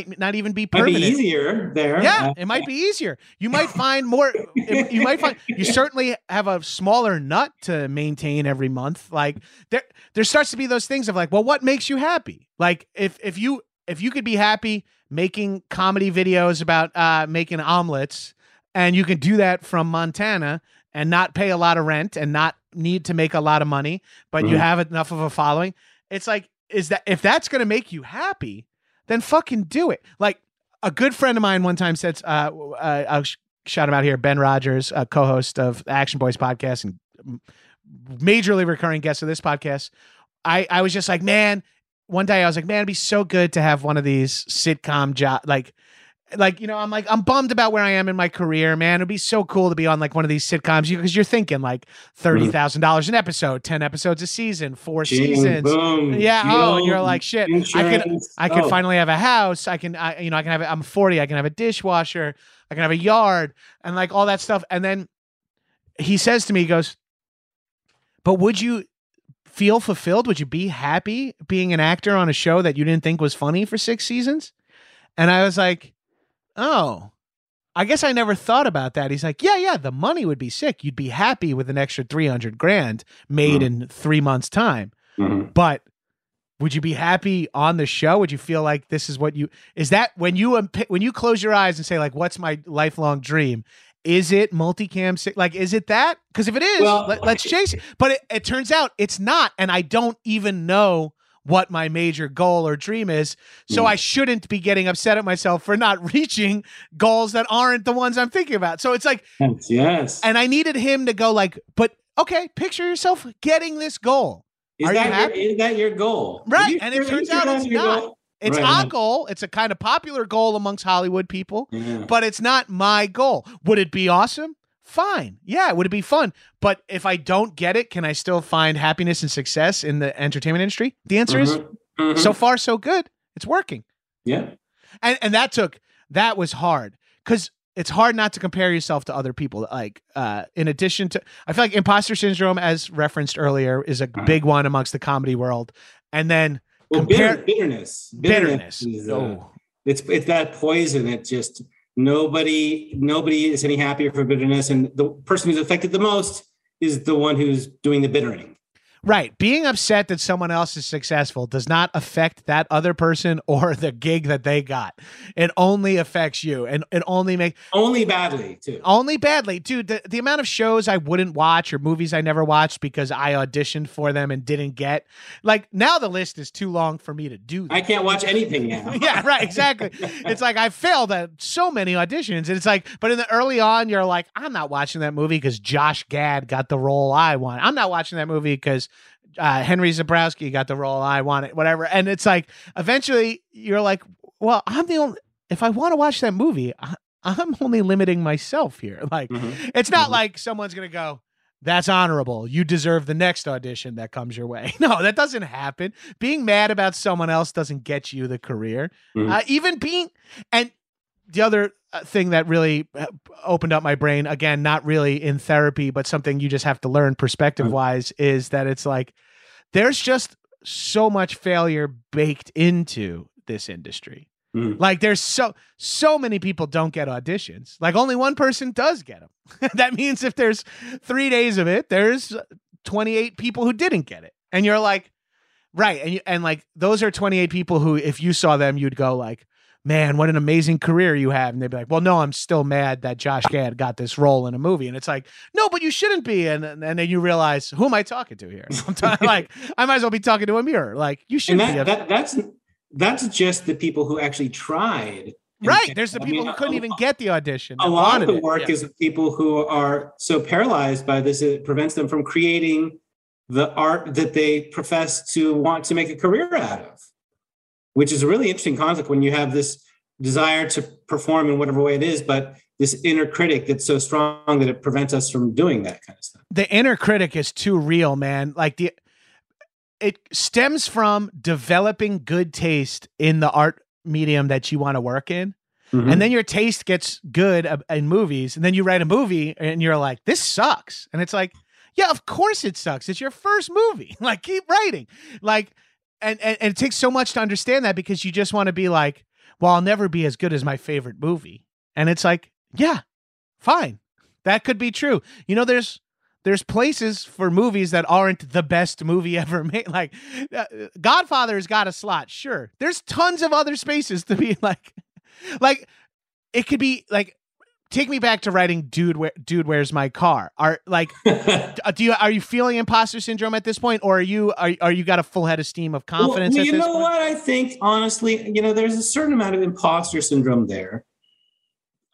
be permanent. It might be easier there. Yeah, it might be easier. You might find more, you certainly have a smaller nut to maintain every month. Like there starts to be those things of like, well, what makes you happy? Like if you could be happy making comedy videos about making omelets, and you can do that from Montana and not pay a lot of rent and not need to make a lot of money, but you have enough of a following. It's like, is that, if that's going to make you happy, then fucking do it. Like a good friend of mine one time said, I'll shout him out here, Ben Rogers, a co-host of the Action Boys podcast and majorly recurring guest of this podcast. I was just like, man, one day I was like, man, it'd be so good to have one of these sitcom jobs. Like, you know, I'm like, I'm bummed about where I am in my career, man. It'd be so cool to be on like one of these sitcoms because you're thinking like $30,000 an episode, 10 episodes a season, 4 seasons. Boom, yeah. Oh, and you're like, shit, insurance. I could finally have a house. I'm 40. I can have a dishwasher. I can have a yard and like all that stuff. And then he says to me, he goes, but would you feel fulfilled? Would you be happy being an actor on a show that you didn't think was funny for 6 seasons? And I was like, oh, I guess I never thought about that. He's like, yeah, the money would be sick. You'd be happy with an extra $300,000 made in 3 months' time. But would you be happy on the show? Would you feel like this is what you, is that when you close your eyes and say like, what's my lifelong dream? Is it multicam? Like, is it that? Because if it is, well, let's chase it. But it turns out it's not. And I don't even know what my major goal or dream is. So I shouldn't be getting upset at myself for not reaching goals that aren't the ones I'm thinking about. So it's like, yes. And I needed him to go like, but okay, picture yourself getting this goal. Is that your goal? Right. And it turns out it's not. Goal? It's our goal. It's a kind of popular goal amongst Hollywood people, but it's not my goal. Would it be awesome? Fine. Yeah, would it be fun? But if I don't get it, can I still find happiness and success in the entertainment industry? The answer is so far, so good. It's working. Yeah. And that was hard because it's hard not to compare yourself to other people. Like, in addition to, I feel like imposter syndrome, as referenced earlier, is a big one amongst the comedy world. And then, well, bitterness. Is, it's that poison. It just nobody is any happier for bitterness, and the person who's affected the most is the one who's doing the bittering. Right. Being upset that someone else is successful does not affect that other person or the gig that they got. It only affects you, and it only makes... Only badly, too. Only badly, too. The amount of shows I wouldn't watch or movies I never watched because I auditioned for them and didn't get... Like, now the list is too long for me to do that. I can't watch anything now. Yeah, right, exactly. It's like, I failed at so many auditions. And it's like, but in the early on, you're like, I'm not watching that movie because Josh Gad got the role I want. I'm not watching that movie because Henry Zebrowski got the role I wanted, whatever. And it's like, eventually you're like, well, I'm the only, if I want to watch that movie, I'm only limiting myself here. Like, it's not like someone's going to go, that's honorable, you deserve the next audition that comes your way. No, that doesn't happen. Being mad about someone else doesn't get you the career. Even being, and the other thing that really opened up my brain, again, not really in therapy, but something you just have to learn perspective wise, is that it's like, there's just so much failure baked into this industry. Like, there's so many people don't get auditions. Like, only one person does get them. That means if there's 3 days of it, there's 28 people who didn't get it. And you're like, right. And like, those are 28 people who, if you saw them, you'd go like, man, what an amazing career you have. And they'd be like, well, no, I'm still mad that Josh Gad got this role in a movie. And it's like, no, but you shouldn't be. And then you realize, who am I talking to here? Like, I might as well be talking to a mirror. Like, you shouldn't be. That's just the people who actually tried. Right. There's the people who couldn't even get the audition. A lot of the work is people who are so paralyzed by this, it prevents them from creating the art that they profess to want to make a career out of, which is a really interesting conflict when you have this desire to perform in whatever way it is, but this inner critic that's so strong that it prevents us from doing that kind of stuff. The inner critic is too real, man. Like, it stems from developing good taste in the art medium that you want to work in. And then your taste gets good in movies, and then you write a movie and you're like, this sucks. And it's like, yeah, of course it sucks. It's your first movie. Like, keep writing. Like, And it takes so much to understand that, because you just want to be like, well, I'll never be as good as my favorite movie. And it's like, yeah, fine. That could be true. You know, there's places for movies that aren't the best movie ever made. Like, Godfather's got a slot. Sure. There's tons of other spaces to be like it could be like, take me back to writing Dude, Where's My Car? Are you feeling imposter syndrome at this point, or are you got a full head of steam of confidence? Well, you know what, I think honestly, there's a certain amount of imposter syndrome there.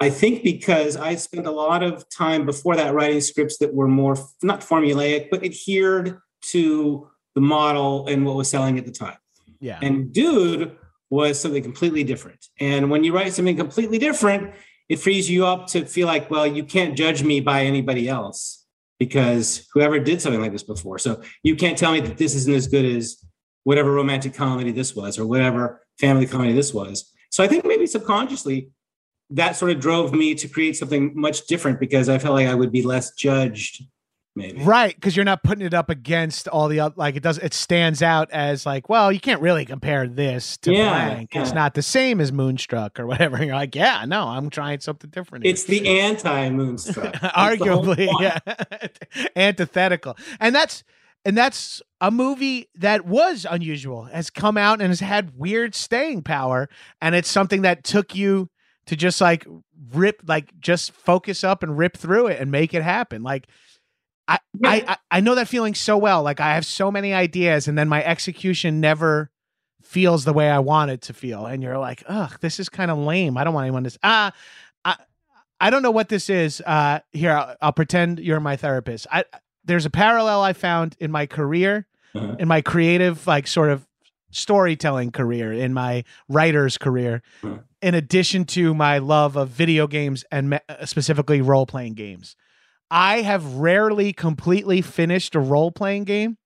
I think because I spent a lot of time before that writing scripts that were more not formulaic, but adhered to the model and what was selling at the time. Yeah, and Dude was something completely different. And when you write something completely different, it frees you up to feel like, well, you can't judge me by anybody else, because whoever did something like this before. So you can't tell me that this isn't as good as whatever romantic comedy this was, or whatever family comedy this was. So I think maybe subconsciously that sort of drove me to create something much different, because I felt like I would be less judged. Maybe. Right. Because you're not putting it up against all the other, like, it stands out as like, well, you can't really compare this to blank. Yeah. It's not the same as Moonstruck or whatever. And you're like, yeah, no, I'm trying something different. It's here. The anti-Moonstruck. Arguably, yeah. Antithetical. And that's a movie that was unusual, has come out and has had weird staying power. And it's something that took you to just like rip, like just focus up and rip through it and make it happen. Like, I know that feeling so well. Like, I have so many ideas, and then my execution never feels the way I want it to feel. And you're like, ugh, this is kind of lame. I don't want anyone to I don't know what this is. Here, I'll pretend you're my therapist. There's a parallel I found in my career, in my creative, like, sort of storytelling career, in my writer's career, in addition to my love of video games and specifically role-playing games. I have rarely completely finished a role-playing game,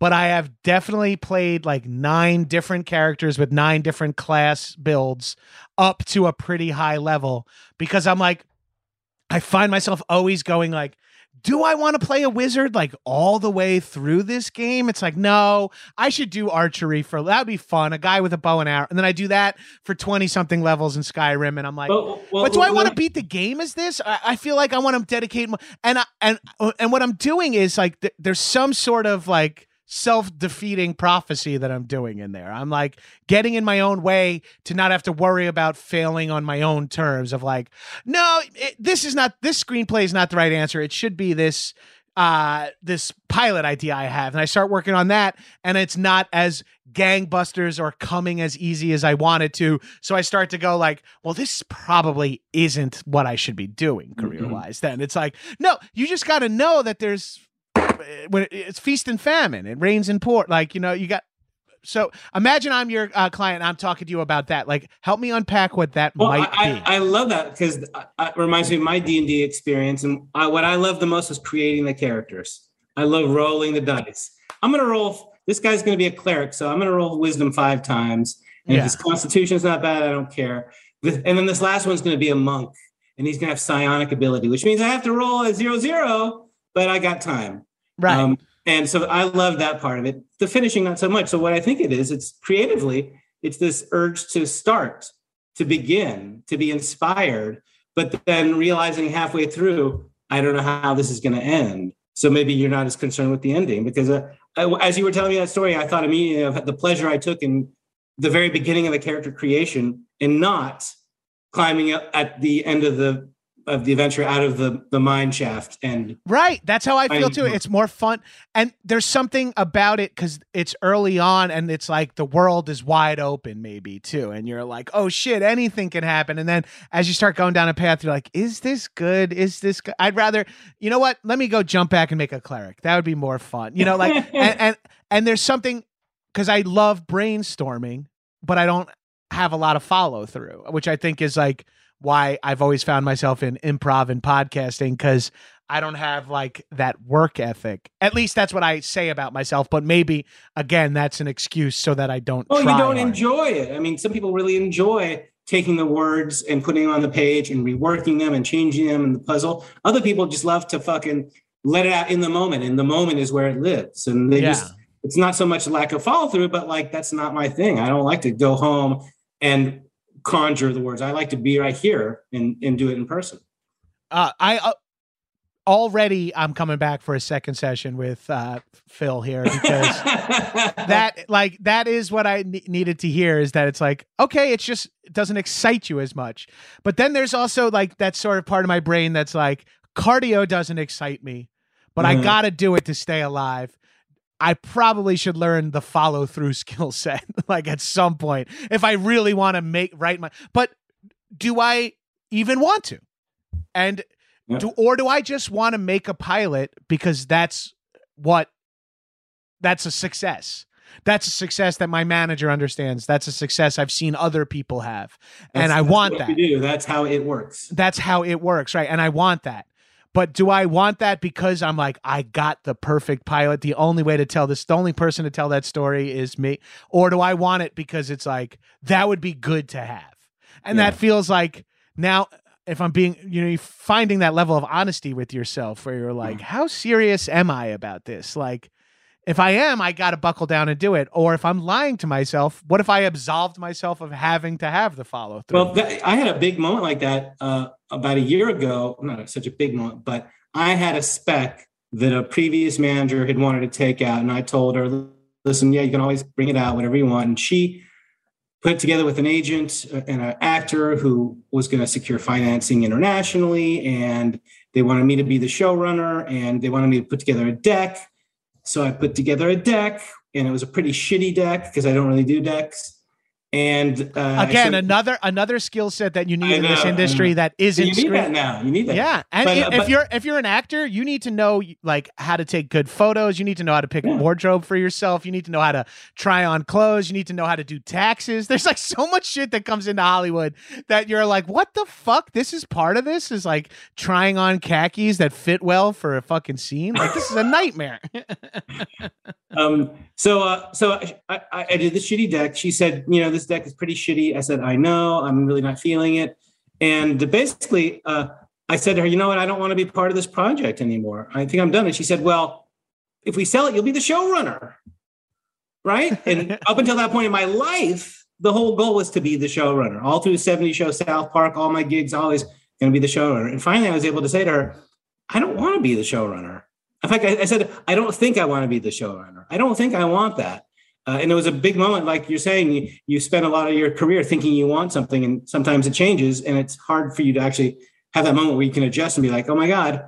but I have definitely played like 9 different characters with 9 different class builds up to a pretty high level, because I'm like, I find myself always going like, do I want to play a wizard like all the way through this game? It's like, no, I should do archery for, that'd be fun. A guy with a bow and arrow. And then I do that for 20 something levels in Skyrim. And I'm like, but do I want to beat the game as this? I feel like I want to dedicate more. And what I'm doing is like, there's some sort of like self-defeating prophecy that I'm doing in there. I'm like getting in my own way to not have to worry about failing on my own terms of like, no, this screenplay is not the right answer. It should be this, this pilot idea I have. And I start working on that and it's not as gangbusters or coming as easy as I wanted to. So I start to go like, well, this probably isn't what I should be doing career-wise. Mm-hmm. Then it's like, no, you just got to know that there's, when it's feast and famine, it rains and pours. Like, you know, you got, so imagine I'm your client and I'm talking to you about that. Like, help me unpack what that might be. I love that because it reminds me of my D&D experience. And what I love the most was creating the characters. I love rolling the dice. I'm going to roll. This guy's going to be a cleric. So I'm going to roll wisdom 5 times. And if his constitution's not bad, I don't care. And then this last one's going to be a monk and he's going to have psionic ability, which means I have to roll a 0-0, but I got time. Right. And so I love that part of it. The finishing, not so much. So what I think it is, it's creatively, it's this urge to start, to begin, to be inspired, but then realizing halfway through, I don't know how this is going to end. So maybe you're not as concerned with the ending because as you were telling me that story, I thought immediately of the pleasure I took in the very beginning of the character creation and not climbing up at the end of the adventure out of the mine shaft. And right. That's how I feel too. It's more fun. And there's something about it because it's early on and it's like the world is wide open maybe too. And you're like, oh shit, anything can happen. And then as you start going down a path, you're like, is this good? Is this good? I'd rather, you know what? Let me go jump back and make a cleric. That would be more fun. You know, like, and there's something because I love brainstorming, but I don't have a lot of follow through, which I think is like, why I've always found myself in improv and podcasting because I don't have like that work ethic. At least that's what I say about myself. But maybe, again, that's an excuse so that I don't. Oh, you don't enjoy it. I mean, some people really enjoy taking the words and putting them on the page and reworking them and changing them in the puzzle. Other people just love to fucking let it out in the moment. And the moment is where it lives. And they just, it's not so much lack of follow through, but like, that's not my thing. I don't like to go home and conjure the words. I like to be right here and do it in person. I'm coming back for a second session with Phil here because that is what I needed to hear is that it's like, okay, it's just, it doesn't excite you as much. But then there's also like that sort of part of my brain that's like, cardio doesn't excite me, but I got to do it to stay alive. I probably should learn the follow through skill set, like at some point, if I really want to but do I even want to? And do I just want to make a pilot because that's a success. That's a success that my manager understands. That's a success I've seen other people have. And I want that. That's how it works. That's how it works. Right. And I want that. But do I want that because I'm like, I got the perfect pilot. The only person to tell that story is me. Or do I want it because it's like, that would be good to have. And that feels like now if I'm being, you're finding that level of honesty with yourself where you're like, how serious am I about this? Like, if I am, I got to buckle down and do it. Or if I'm lying to myself, what if I absolved myself of having to have the follow through? Well, I had a big moment like that about a year ago. Not such a big moment, but I had a spec that a previous manager had wanted to take out. And I told her, listen, you can always bring it out, whatever you want. And she put it together with an agent and an actor who was going to secure financing internationally. And they wanted me to be the showrunner and they wanted me to put together a deck. So I put together a deck, and it was a pretty shitty deck because I don't really do decks. And again, another skill set that you need in this industry that isn't. You need that now. You need that. Yeah, and if you're an actor, you need to know like how to take good photos. You need to know how to pick a wardrobe for yourself. You need to know how to try on clothes. You need to know how to do taxes. There's like so much shit that comes into Hollywood that you're like, what the fuck? This is part of this is like trying on khakis that fit well for a fucking scene. Like this is a nightmare. So I did the shitty deck. She said, this deck is pretty shitty. I said, I know, I'm really not feeling it. And basically, I said to her, you know what? I don't want to be part of this project anymore. I think I'm done. And she said, well, if we sell it, you'll be the showrunner. Right. And up until that point in my life, the whole goal was to be the showrunner all through 70 show, South Park, all my gigs, always going to be the showrunner. And finally I was able to say to her, I don't want to be the showrunner. In fact, I said, I don't think I want to be the showrunner. I don't think I want that. And it was a big moment. Like you're saying, you spend a lot of your career thinking you want something, and sometimes it changes, and it's hard for you to actually have that moment where you can adjust and be like, oh my God,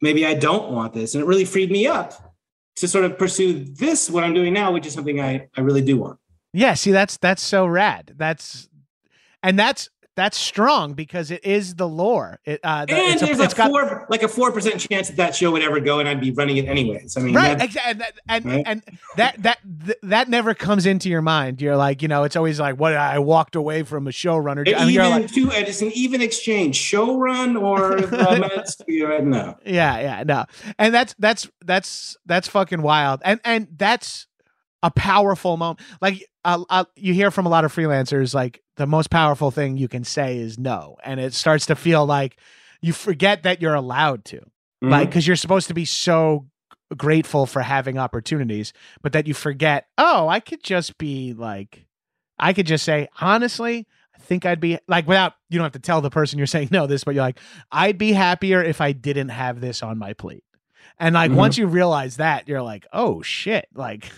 maybe I don't want this. And it really freed me up to sort of pursue this, what I'm doing now, which is something I really do want. Yeah. See, that's so rad. That's strong because it is the lore. There's a 4% chance that show would ever go, and I'd be running it anyways. I mean, right? That never comes into your mind. You're like, it's always like, what? I walked away from a showrunner. It's an even exchange, showrun or no. Yeah, no. And that's fucking wild, and that's a powerful moment. Like you hear from a lot of freelancers, like, the most powerful thing you can say is no. And it starts to feel like you forget that you're allowed to, mm-hmm. like, cause you're supposed to be so grateful for having opportunities, but that you forget, oh, I could just say, honestly, I think I'd be like, without, you don't have to tell the person you're saying no this, but you're like, I'd be happier if I didn't have this on my plate. And like, mm-hmm. once you realize that, you're like, oh shit. Like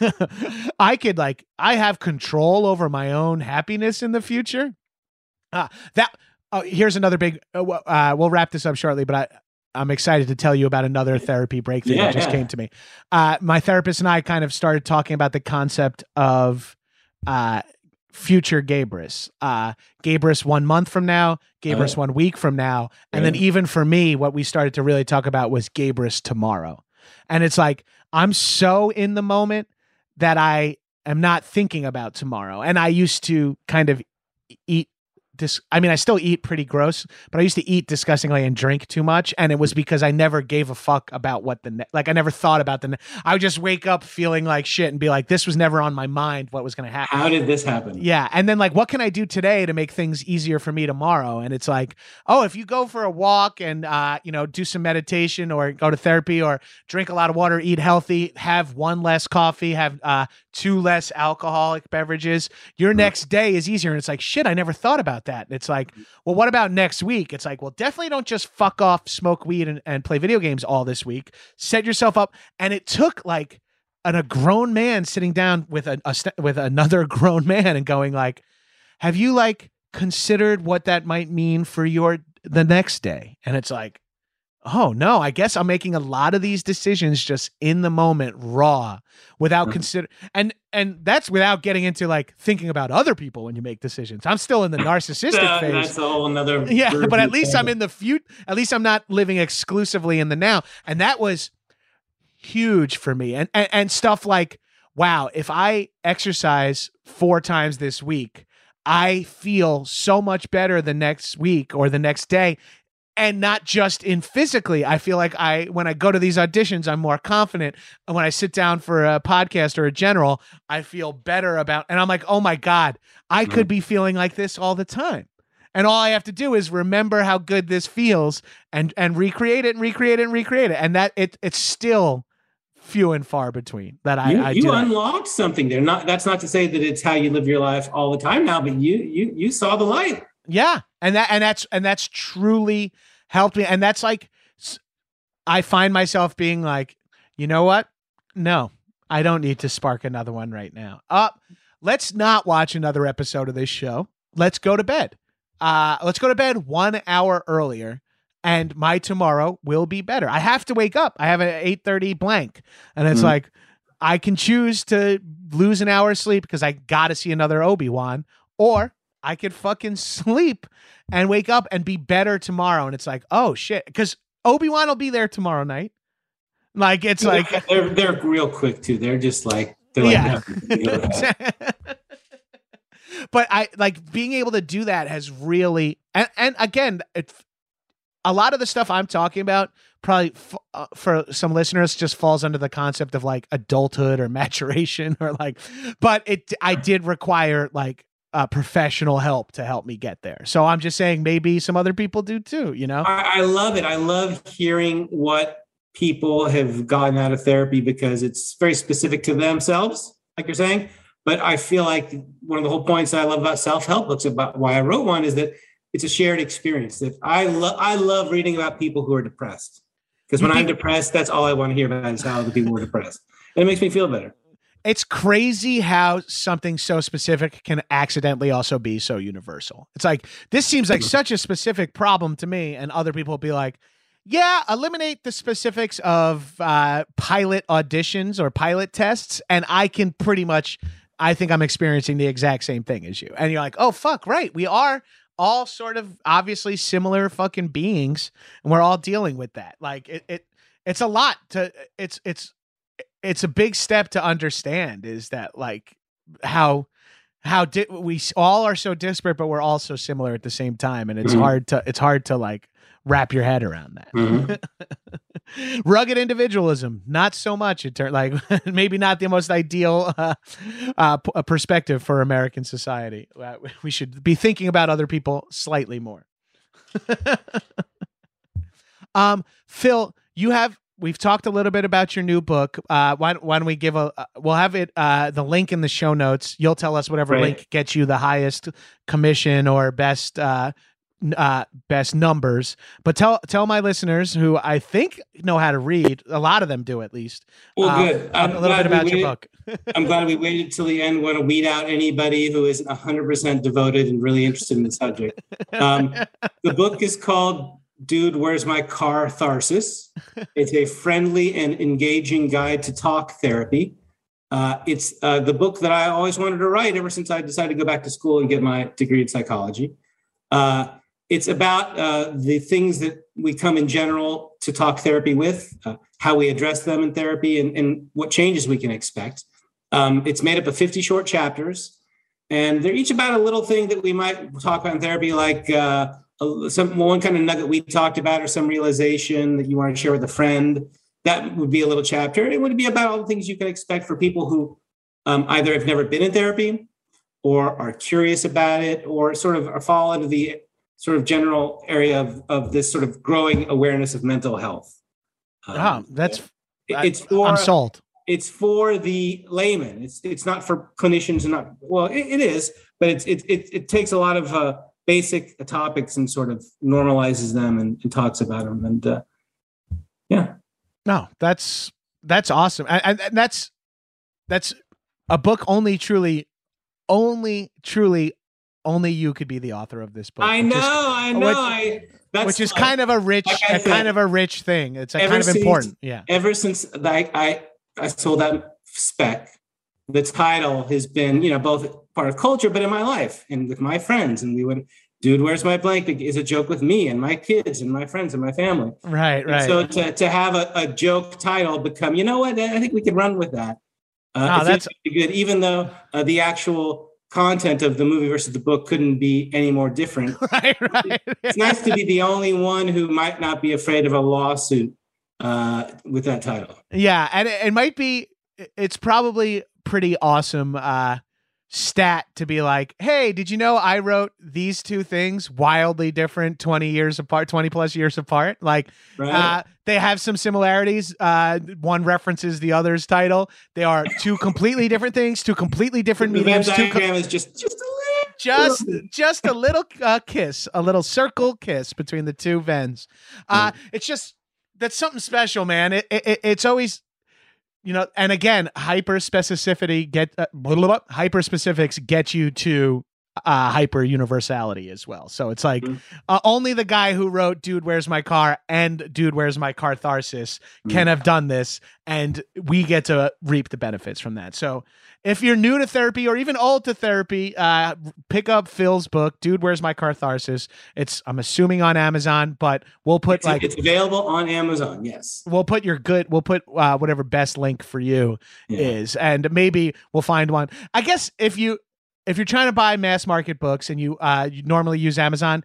I have control over my own happiness in the future. Here's another big, we'll wrap this up shortly, but I'm excited to tell you about another therapy breakthrough that just came to me. My therapist and I kind of started talking about the concept of, future Gabrus, Gabrus 1 month from now, Gabrus 1 week from now. And then even for me, what we started to really talk about was Gabrus tomorrow. And it's like, I'm so in the moment that I am not thinking about tomorrow. And I used to kind of eat this. I mean, I still eat pretty gross, but I used to eat disgustingly and drink too much. And it was because I never gave a fuck about what I never thought about I would just wake up feeling like shit and be like, this was never on my mind. What was going to happen? How did this happen? Yeah. And then like, what can I do today to make things easier for me tomorrow? And it's like, oh, if you go for a walk and, do some meditation or go to therapy or drink a lot of water, eat healthy, have one less coffee, have, 2 less alcoholic beverages, your next day is easier. And it's like, shit, I never thought about that. And it's like, well, what about next week? It's like, well, definitely don't just fuck off, smoke weed and play video games all this week. Set yourself up. And it took like a grown man sitting down with with another grown man and going like, have you like considered what that might mean for the next day? And it's like, oh no, I guess I'm making a lot of these decisions just in the moment, raw, without consider, and that's without getting into like thinking about other people when you make decisions. I'm still in the narcissistic phase. That's a whole another. Yeah, but at least I'm in the future. At least I'm not living exclusively in the now, and that was huge for me. And stuff like, wow, if I exercise 4 times this week, I feel so much better the next week or the next day. And not just in physically, I feel like when I go to these auditions, I'm more confident. And when I sit down for a podcast or a general, I feel better about, and I'm like, oh my God, I could be feeling like this all the time. And all I have to do is remember how good this feels and recreate it and recreate it and recreate it. And that it's still few and far between that. You unlocked something there. That's not to say that it's how you live your life all the time now, but you saw the light. Yeah. And that's truly helped me. And that's like, I find myself being like, you know what? No, I don't need to spark another one right now. Let's not watch another episode of this show. Let's go to bed. Let's go to bed 1 hour earlier and my tomorrow will be better. I have to wake up. I have an 8:30 blank. And it's like, I can choose to lose an hour of sleep because I got to see another Obi-Wan, or I could fucking sleep and wake up and be better tomorrow. And it's like, oh shit. Cause Obi-Wan will be there tomorrow night. Like, it's like, they're real quick too. They're just like, but I like being able to do that has really, and again, a lot of the stuff I'm talking about probably for some listeners just falls under the concept of like adulthood or maturation or like, but I did require like, professional help to help me get there. So I'm just saying maybe some other people do too, I love it. I love hearing what people have gotten out of therapy because it's very specific to themselves, like you're saying. But I feel like one of the whole points that I love about self-help books, about why I wrote one, is that it's a shared experience. That I love reading about people who are depressed. Because when I'm depressed, that's all I want to hear about is how other people are depressed. And it makes me feel better. It's crazy how something so specific can accidentally also be so universal. It's like, this seems like such a specific problem to me. And other people will be like, yeah, eliminate the specifics of pilot auditions or pilot tests. And I can pretty much, I think I'm experiencing the exact same thing as you. And you're like, oh, fuck, right. We are all sort of obviously similar fucking beings. And we're all dealing with that. Like it's a lot to, it's a big step to understand, is that like how we all are so disparate, but we're all so similar at the same time. And it's hard to like wrap your head around that. Rugged individualism, not so much. It turned like maybe not the most ideal perspective for American society. We should be thinking about other people slightly more. Phil, we've talked a little bit about your new book. Why don't we give we'll have it, the link in the show notes. You'll tell us whatever link gets you the highest commission or best numbers. But tell my listeners, who I think know how to read, a lot of them do at least. Well, good. A little bit about your book. I'm glad we waited till the end. Want to weed out anybody who isn't 100% devoted and really interested in the subject. The book is called Dude, Where's My Car-tharsis? It's a friendly and engaging guide to talk therapy. It's the book that I always wanted to write ever since I decided to go back to school and get my degree in psychology. It's about the things that we come in general to talk therapy with, how we address them in therapy, and what changes we can expect. It's made up of 50 short chapters, and they're each about a little thing that we might talk about in therapy, like one kind of nugget we talked about, or some realization that you want to share with a friend. That would be a little chapter. It would be about all the things you can expect for people who either have never been in therapy or are curious about it, or sort of fall into the sort of general area of this sort of growing awareness of mental health. I'm sold. It's for the layman. It's not for clinicians, and it takes a lot of basic topics and sort of normalizes them and talks about them. And yeah. No, that's awesome. And that's a book only truly you could be the author of this book. I know. Which is kind of a rich, rich thing. It's like kind of important. Yeah. Ever since I sold that spec, the title has been, both part of culture, but in my life and with my friends. And we would, Dude, Where's My Blanket is a joke with me and my kids and my friends and my family. Right. And so to have a joke title become, you know what, I think we could run with that. That's good. Even though the actual content of the movie versus the book couldn't be any more different. Right. It's nice to be the only one who might not be afraid of a lawsuit with that title. Yeah. And it might be, it's probably pretty awesome stat to be like, hey, did you know I wrote these two things wildly different 20 plus years apart? Like, they have some similarities. One references the other's title. They are two completely different things, two completely different mediums. The diagram is just a little kiss, a little circle kiss between the two vents. It's just, that's something special, man. It's always, and again, hyperspecifics get you to hyper universality as well. So it's like only the guy who wrote Dude, Where's My Car and Dude, Where's My Car-tharsis can have done this, and we get to reap the benefits from that. So if you're new to therapy or even old to therapy, pick up Phil's book, Dude, Where's My Car-tharsis. It's, I'm assuming, on Amazon, but we'll put it's available on Amazon. Yes. We'll put whatever best link for you is, and maybe we'll find one. I guess if you're trying to buy mass market books and you normally use Amazon,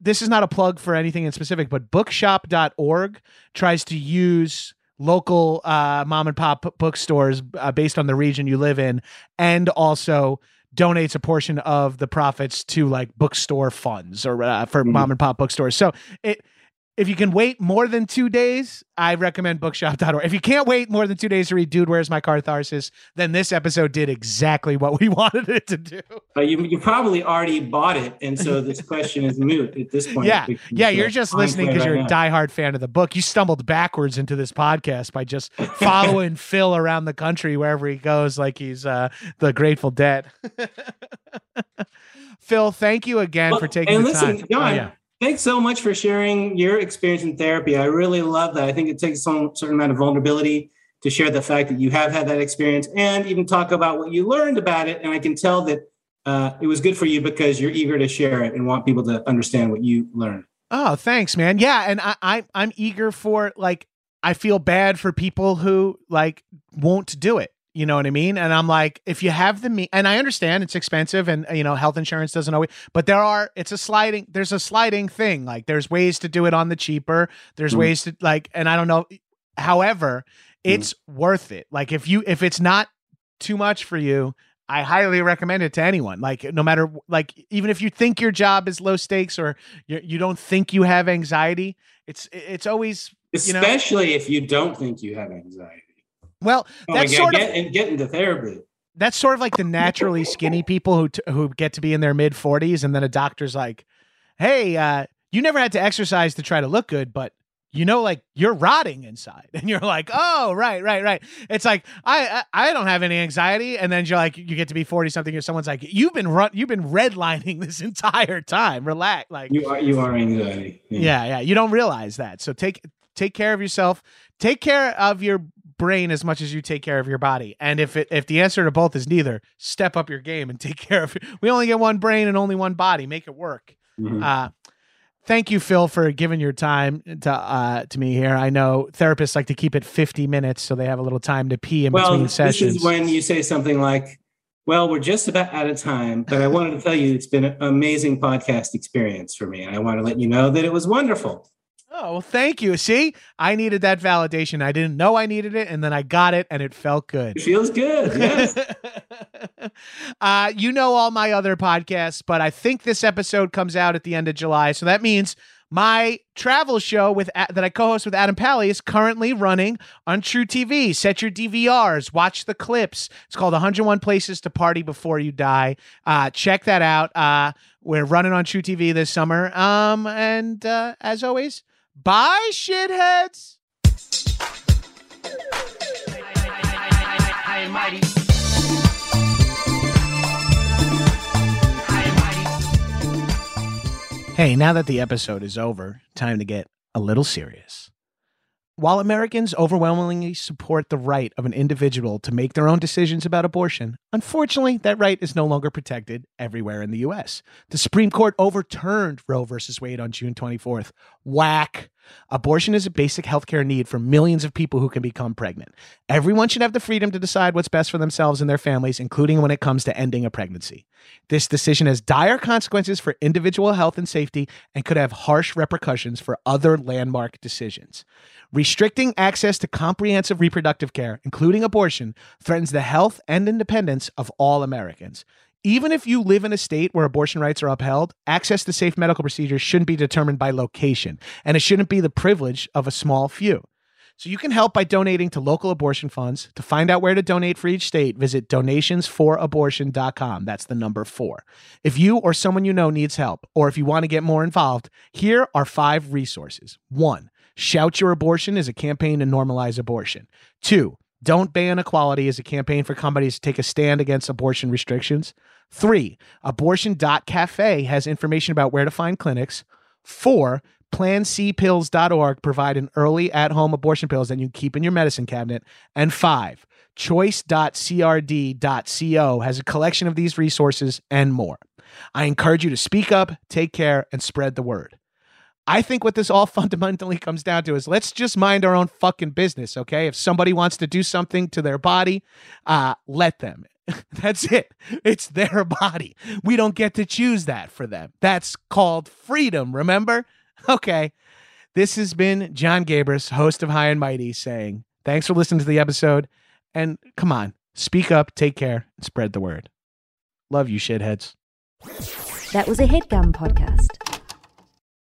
this is not a plug for anything in specific, but bookshop.org tries to use local mom and pop bookstores based on the region you live in, and also donates a portion of the profits to like bookstore funds or for mom and pop bookstores. So it If you can wait more than 2 days, I recommend bookshop.org. If you can't wait more than 2 days to read Dude, Where's My Car-tharsis, then this episode did exactly what we wanted it to do. But you probably already bought it, and so this question is moot at this point. Yeah, you're just listening because you're a diehard fan of the book. You stumbled backwards into this podcast by just following Phil around the country wherever he goes like he's the Grateful Dead. Phil, thank you again for taking the time. John, thanks so much for sharing your experience in therapy. I really love that. I think it takes some certain amount of vulnerability to share the fact that you have had that experience and even talk about what you learned about it. And I can tell that it was good for you because you're eager to share it and want people to understand what you learned. Oh, thanks, man. Yeah. And I'm eager for, like, I feel bad for people who, like, won't do it. You know what I mean? And I'm like, if you have the means, and I understand it's expensive and, you know, health insurance doesn't always, but there's a sliding thing. Like, there's ways to do it on the cheaper. There's ways to, like, and I don't know. However, it's worth it. Like, if it's not too much for you, I highly recommend it to anyone. Like, no matter, like, even if you think your job is low stakes or you don't think you have anxiety, it's always, especially if you don't think you have anxiety. Well, get into therapy. That's sort of like the naturally skinny people who get to be in their mid 40s, and then a doctor's like, "Hey, you never had to exercise to try to look good, but like you're rotting inside," and you're like, "Oh, right." It's like I don't have any anxiety, and then you're like, you get to be 40 something, and someone's like, "You've been redlining this entire time. Relax." Like you are anxiety. Yeah. You don't realize that. So take care of yourself. Take care of your brain as much as you take care of your body. And if the answer to both is neither, step up your game and take care of it. We only get one brain and only one body. Make it work. Mm-hmm. Thank you, Phil, for giving your time to me here. I know therapists like to keep it 50 minutes so they have a little time to pee in between sessions. This is when you say something like, well, we're just about out of time, but I wanted to tell you it's been an amazing podcast experience for me. And I want to let you know that it was wonderful. Oh, well, thank you. See, I needed that validation. I didn't know I needed it, and then I got it, and it felt good. It feels good, yes. All my other podcasts, but I think this episode comes out at the end of July, so that means my travel show that I co-host with Adam Pally is currently running on True TV. Set your DVRs, watch the clips. It's called 101 Places to Party Before You Die. Check that out. We're running on True TV this summer, and as always, bye, shitheads. High and Mighty. Hey, now that the episode is over, time to get a little serious. While Americans overwhelmingly support the right of an individual to make their own decisions about abortion, unfortunately, that right is no longer protected everywhere in the U.S. The Supreme Court overturned Roe versus Wade on June 24th. Whack! Abortion is a basic healthcare need for millions of people who can become pregnant. Everyone should have the freedom to decide what's best for themselves and their families, including when it comes to ending a pregnancy. This decision has dire consequences for individual health and safety and could have harsh repercussions for other landmark decisions. Restricting access to comprehensive reproductive care, including abortion, threatens the health and independence of all Americans. Even if you live in a state where abortion rights are upheld, access to safe medical procedures shouldn't be determined by location, and it shouldn't be the privilege of a small few. So you can help by donating to local abortion funds. To find out where to donate for each state, visit donationsforabortion.com. That's the number 4. If you or someone you know needs help, or if you want to get more involved, here are 5 resources. 1. Shout Your Abortion is a campaign to normalize abortion. 2. Don't Ban Equality is a campaign for companies to take a stand against abortion restrictions. 3. Abortion.cafe has information about where to find clinics. 4. PlanCpills.org provide an early at-home abortion pills that you keep in your medicine cabinet. And 5. Choice.crd.co has a collection of these resources and more. I encourage you to speak up, take care, and spread the word. I think what this all fundamentally comes down to is let's just mind our own fucking business, okay? If somebody wants to do something to their body, let them. That's it. It's their body. We don't get to choose that for them. That's called freedom, remember? Okay. This has been John Gabrus, host of High and Mighty, saying thanks for listening to the episode. And come on, speak up, take care, and spread the word. Love you, shitheads. That was a HeadGum podcast.